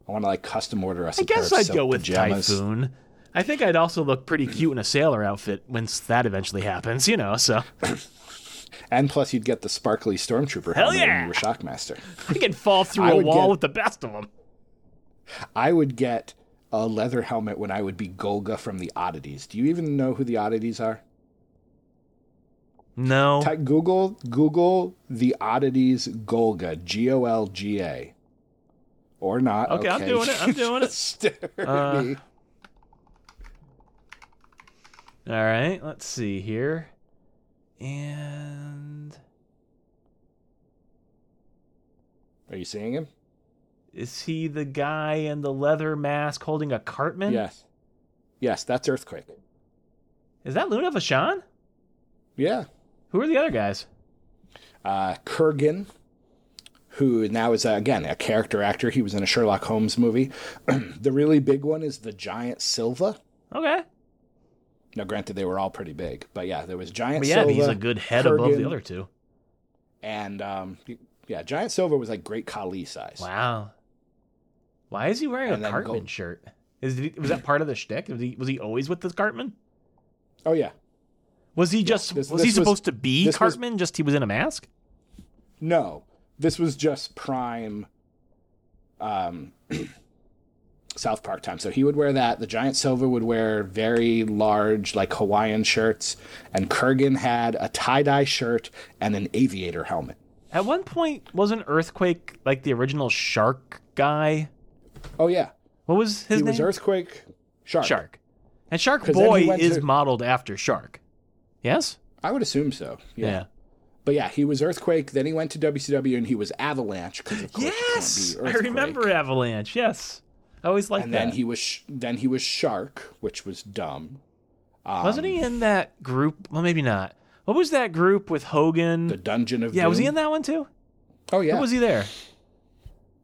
I want to like custom order us. I guess I'd go with pajamas. Typhoon. I think I'd also look pretty cute in a sailor outfit once that eventually happens, you know. So. And plus, you'd get the sparkly stormtrooper. Hell yeah! When you were Shockmaster. I could fall through I a wall get, with the best of them. I would get a leather helmet when I would be Golga from the Oddities. Do you even know who the Oddities are? No. Ty- Google Google the Oddities Golga. G O L G A. Or not. Okay, okay, I'm doing it. I'm doing it. Uh, me. All right, let's see here. And are you seeing him? Is he the guy in the leather mask holding a Cartman? Yes. Yes, that's Earthquake. Is that Luna Vachon? Yeah. Who are the other guys? Uh, Kurgan. Who now is, uh, again, a character actor. He was in a Sherlock Holmes movie. The really big one is the Giant Silva. Okay. Now, granted, they were all pretty big. But, yeah, there was Giant yeah, Silva. Yeah, he's a good head Kurgan, above the other two. And, um, yeah, Giant Silva was, like, Great Khali size. Wow. Why is he wearing and a Cartman Gold- shirt? Is he, was that part of the shtick? Was he, was he always with the Cartman? Oh, yeah. Was he just yeah, this, was this he supposed was, to be Cartman, was, just he was in a mask? No. This was just prime um, South Park time. So he would wear that. The Giant Silva would wear very large, like, Hawaiian shirts. And Kurgan had a tie-dye shirt and an aviator helmet. At one point, wasn't Earthquake, like, the original shark guy? Oh, yeah. What was his he name? He was Earthquake Shark. Shark. And Shark Boy is to... modeled after Shark. Yes? I would assume so. Yeah. yeah. But yeah, he was Earthquake, then he went to W C W, and he was Avalanche, because of course yes! you can't be Earthquake. I remember Avalanche, yes. I always liked and that. And then he was sh- then he was Shark, which was dumb. Um, Wasn't he in that group? Well, maybe not. What was that group with Hogan? The Dungeon of Yeah, Doom? Was he in that one too? Oh, yeah. Or was he there?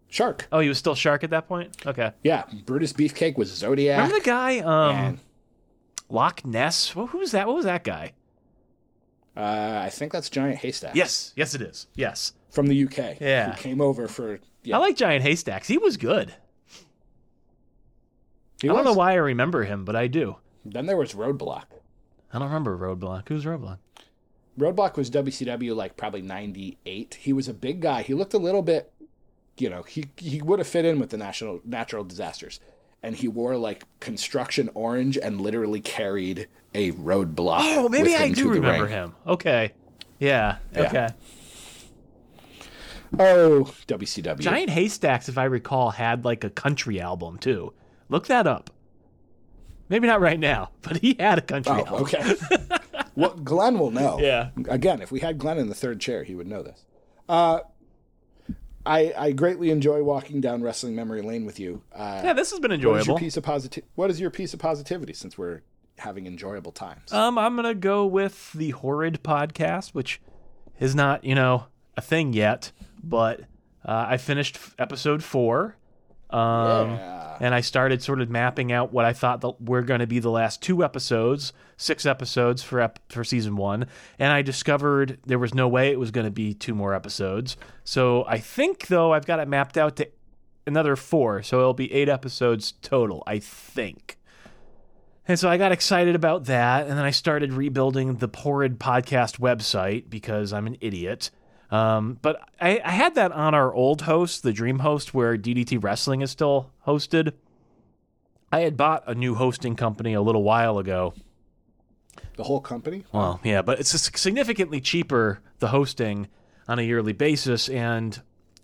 Shark. Oh, he was still Shark at that point? Okay. Yeah, Brutus Beefcake was Zodiac. Remember the guy? Um, and... Loch Ness? Well, who was that? What was that guy? Uh, I think that's Giant Haystacks. Yes, yes it is. Yes. From the U K. Yeah. Who came over for... Yeah. I like Giant Haystacks. He was good. He I was. don't know why I remember him, but I do. Then there was Roadblock. I don't remember Roadblock. Who's Roadblock? Roadblock was W C W, like, probably ninety-eight. He was a big guy. He looked a little bit... You know, he, he would have fit in with the national natural disasters. And he wore, like, construction orange and literally carried... a roadblock. Oh, maybe I do remember ring. him. Okay. Yeah. Okay. Yeah. Oh, W C W. Giant Haystacks, if I recall, had like a country album too. Look that up. Maybe not right now, but he had a country oh, album. Okay. Well, Glenn will know. Yeah. Again, if we had Glenn in the third chair, he would know this. Uh, I, I greatly enjoy walking down wrestling memory lane with you. Uh, yeah, this has been enjoyable. What is your piece of posit- what is your piece of positivity since we're having enjoyable times? Um, I'm going to go with the Horrid podcast, which is not, you know, a thing yet, but uh, I finished episode four. Um, yeah. And I started sort of mapping out what I thought the, were going to be the last two episodes, six episodes for ep- for season one. And I discovered there was no way it was going to be two more episodes. So I think, though, I've got it mapped out to another four. So it'll be eight episodes total, I think. And so I got excited about that. And then I started rebuilding the Horrid Podcast website because I'm an idiot. Um, but I, I had that on our old host, the Dream Host, where D D T Wrestling is still hosted. I had bought a new hosting company a little while ago. The whole company? Well, yeah, but it's significantly cheaper, the hosting, on a yearly basis, and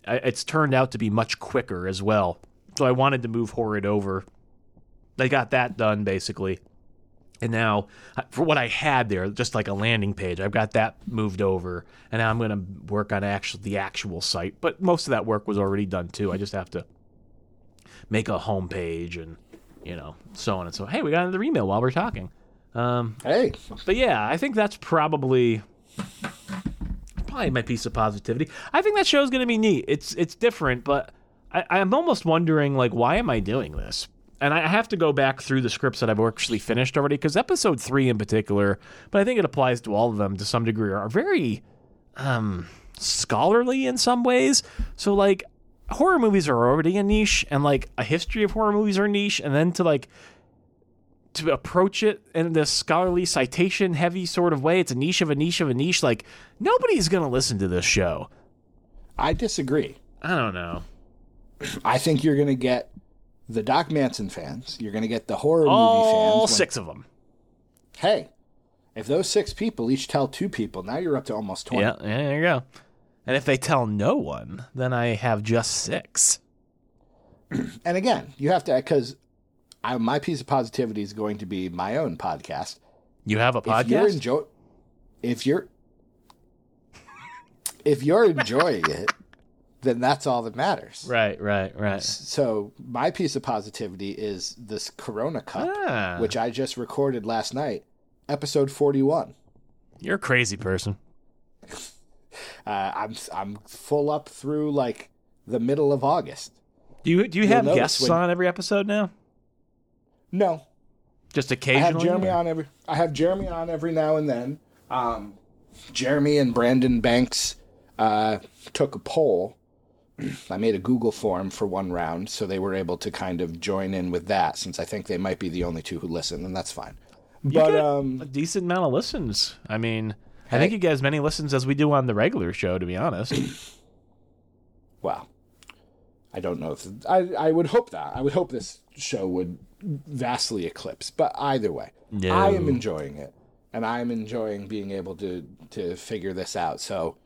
it's turned out to be much quicker as well. So I wanted to move Horrid over. I got that done, basically. And now, for what I had there, just like a landing page, I've got that moved over, and now I'm going to work on actual, the actual site. But most of that work was already done, too. I just have to make a homepage and, you know, so on and so on. Hey, we got another email while we're talking. Um, hey. But, yeah, I think that's probably probably my piece of positivity. I think that show's going to be neat. It's it's different, but I, I'm almost wondering, like, why am I doing this? And I have to go back through the scripts that I've actually finished already, because episode three in particular, but I think it applies to all of them to some degree, are very um, scholarly in some ways. So, like, horror movies are already a niche, and, like, a history of horror movies are niche, and then to, like, to approach it in this scholarly, citation-heavy sort of way, it's a niche of a niche of a niche. Like, nobody's going to listen to this show. I disagree. I don't know. I think you're going to get the Doc Manson fans, you're going to get the horror all movie fans. All six of them. Hey, if those six people each tell two people, now you're up to almost twenty. Yeah, there you go. And if they tell no one, then I have just six. And again, you have to, because my piece of positivity is going to be my own podcast. You have a podcast? If you're, enjoy- if you're, if you're enjoying it, then that's all that matters. Right, right, right. So my piece of positivity is this Corona Cup, ah. which I just recorded last night, episode forty-one. You're a crazy person. Uh, I'm I'm full up through, like, the middle of August. Do you do you You'll have guests when, on every episode now? No. Just occasionally? I have Jeremy or? on every. I have Jeremy on every now and then. Um, Jeremy and Brandon Banks uh, took a poll. I made a Google form for one round, so they were able to kind of join in with that, since I think they might be the only two who listen, and that's fine. You but um, a decent amount of listens. I mean, hey, I think you get as many listens as we do on the regular show, to be honest. Wow. I don't know if I, I would hope that. I would hope this show would vastly eclipse, but either way, no. I am enjoying it, and I'm enjoying being able to to figure this out, so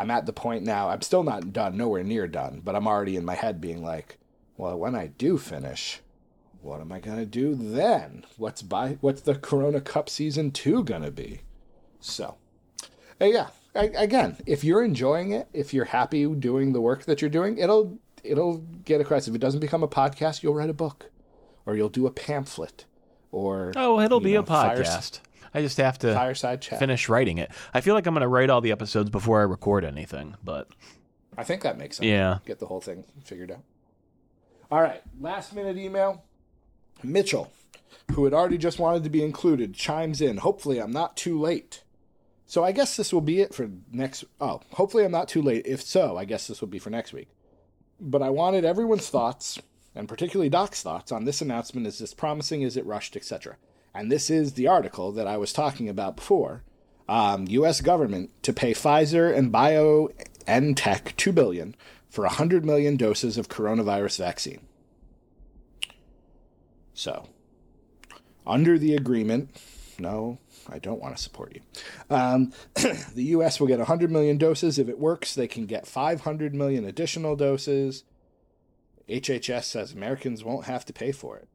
I'm at the point now, I'm still not done, nowhere near done, but I'm already in my head being like, well, when I do finish, what am I going to do then? What's by, what's the Corona Cup Season two going to be? So, yeah, I, again, if you're enjoying it, if you're happy doing the work that you're doing, it'll it'll get across. If it doesn't become a podcast, you'll write a book, or you'll do a pamphlet, or oh, it'll be know, a podcast. Fire- I just have to Fireside chat. finish writing it. I feel like I'm going to write all the episodes before I record anything, but I think that makes sense. Yeah. Get the whole thing figured out. All right. Last minute email. Mitchell, who had already just wanted to be included, chimes in. Hopefully I'm not too late. So I guess this will be it for next. Oh, hopefully I'm not too late. If so, I guess this will be for next week. But I wanted everyone's thoughts, and particularly Doc's thoughts, on this announcement. Is this promising? Is it rushed? et cetera. And this is the article that I was talking about before. Um, U S government to pay Pfizer and BioNTech two billion dollars for one hundred million doses of coronavirus vaccine. So, under the agreement, no, I don't want to support you. Um, the U S will get one hundred million doses. If it works, they can get five hundred million additional doses. H H S says Americans won't have to pay for it.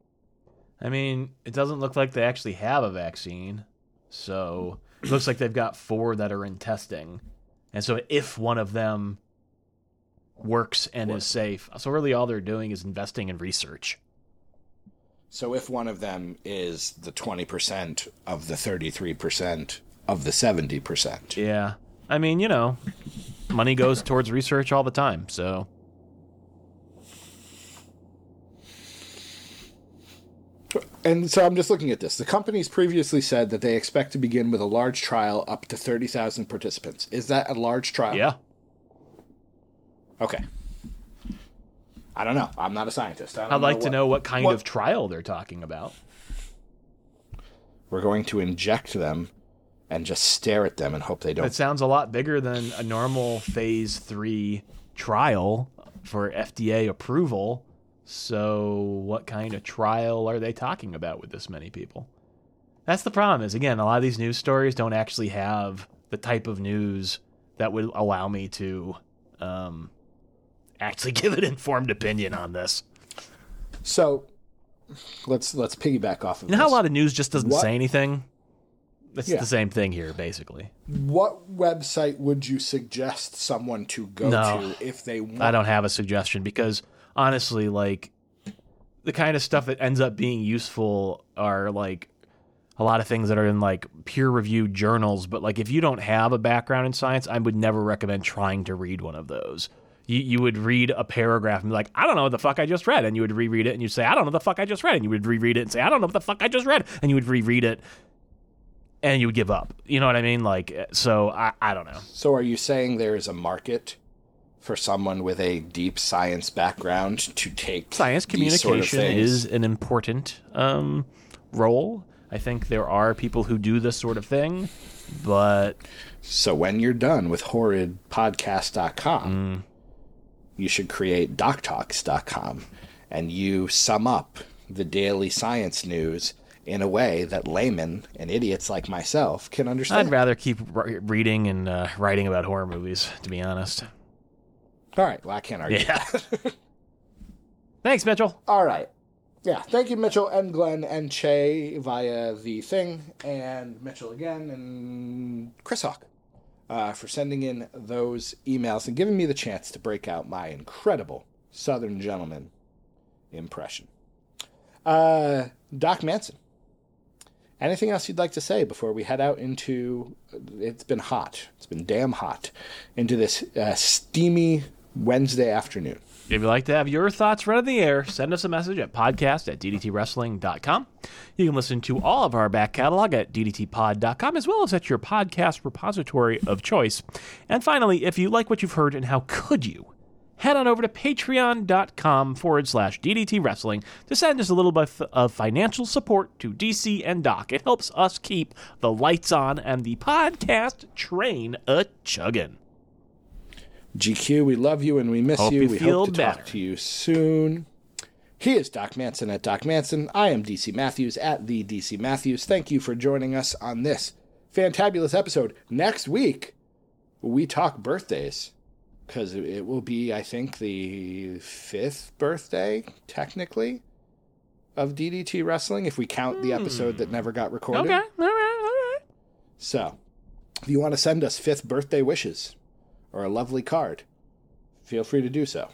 I mean, it doesn't look like they actually have a vaccine, so it looks like they've got four that are in testing. And so if one of them works and works. is safe, so really all they're doing is investing in research. So if one of them is the twenty percent of the thirty-three percent of the seventy percent. Yeah. I mean, you know, money goes towards research all the time, so And so I'm just looking at this. The company's previously said that they expect to begin with a large trial up to thirty thousand participants. Is that a large trial? Yeah. Okay. I don't know. I'm not a scientist. I I'd like know to know what kind what? of trial they're talking about. We're going to inject them and just stare at them and hope they don't. It sounds a lot bigger than a normal phase three trial for F D A approval. So what kind of trial are they talking about with this many people? That's the problem is, again, a lot of these news stories don't actually have the type of news that would allow me to um, actually give an informed opinion on this. So let's let's piggyback off of this. You know how a lot of news just doesn't what? say anything? It's yeah. the same thing here, basically. What website would you suggest someone to go no, to if they want? I don't have a suggestion because... Honestly, like, the kind of stuff that ends up being useful are, like, a lot of things that are in, like, peer-reviewed journals. But, like, if you don't have a background in science, I would never recommend trying to read one of those. You you would read a paragraph and be like, I don't know what the fuck I just read. And you would reread it and you'd say, I don't know what the fuck I just read. And you would reread it and say, I don't know what the fuck I just read. And you would reread it and you would give up. You know what I mean? Like, so I, I don't know. So are you saying there is a market for someone with a deep science background to take science communication sort of is an important um, role. I think there are people who do this sort of thing, but so when you're done with horrid podcast dot com, mm. you should create doc talks dot com and you sum up the daily science news in a way that laymen and idiots like myself can understand. I'd rather keep reading and uh, writing about horror movies, to be honest. All right. Well, I can't argue yeah. that. Thanks, Mitchell. All right. Yeah. Thank you, Mitchell and Glenn and Che via the thing, and Mitchell again and Chris Hawk uh, for sending in those emails and giving me the chance to break out my incredible Southern gentleman impression. Uh, Doc Manson, anything else you'd like to say before we head out into it's been hot. It's been damn hot into this uh, steamy Wednesday afternoon. If you'd like to have your thoughts read in the air, send us a message at podcast at d d t wrestling dot com. You can listen to all of our back catalog at d d t pod dot com, as well as at your podcast repository of choice. And finally, if you like what you've heard, and how could you, head on over to patreon dot com forward slash d d t wrestling to send us a little bit of financial support to D C and Doc. It helps us keep the lights on and the podcast train a-chugging. G Q, we love you and we miss hope you. you. We hope to better. talk to you soon. He is Doc Manson at Doc Manson. I am D C Matthews at the D C Matthews. Thank you for joining us on this fantabulous episode. Next week, we talk birthdays, because it will be, I think, the fifth birthday, technically, of D D T Wrestling, if we count the episode that never got recorded. Okay, all right, all right. So, if you want to send us fifth birthday wishes or a lovely card, feel free to do so.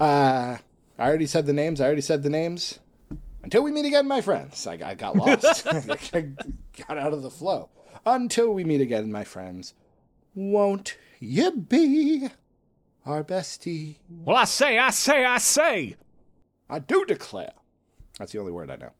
Uh, I already said the names. I already said the names. Until we meet again, my friends. I, I got lost. I got out of the flow. Until we meet again, my friends, won't you be our bestie? Well, I say, I say, I say. I do declare. That's the only word I know.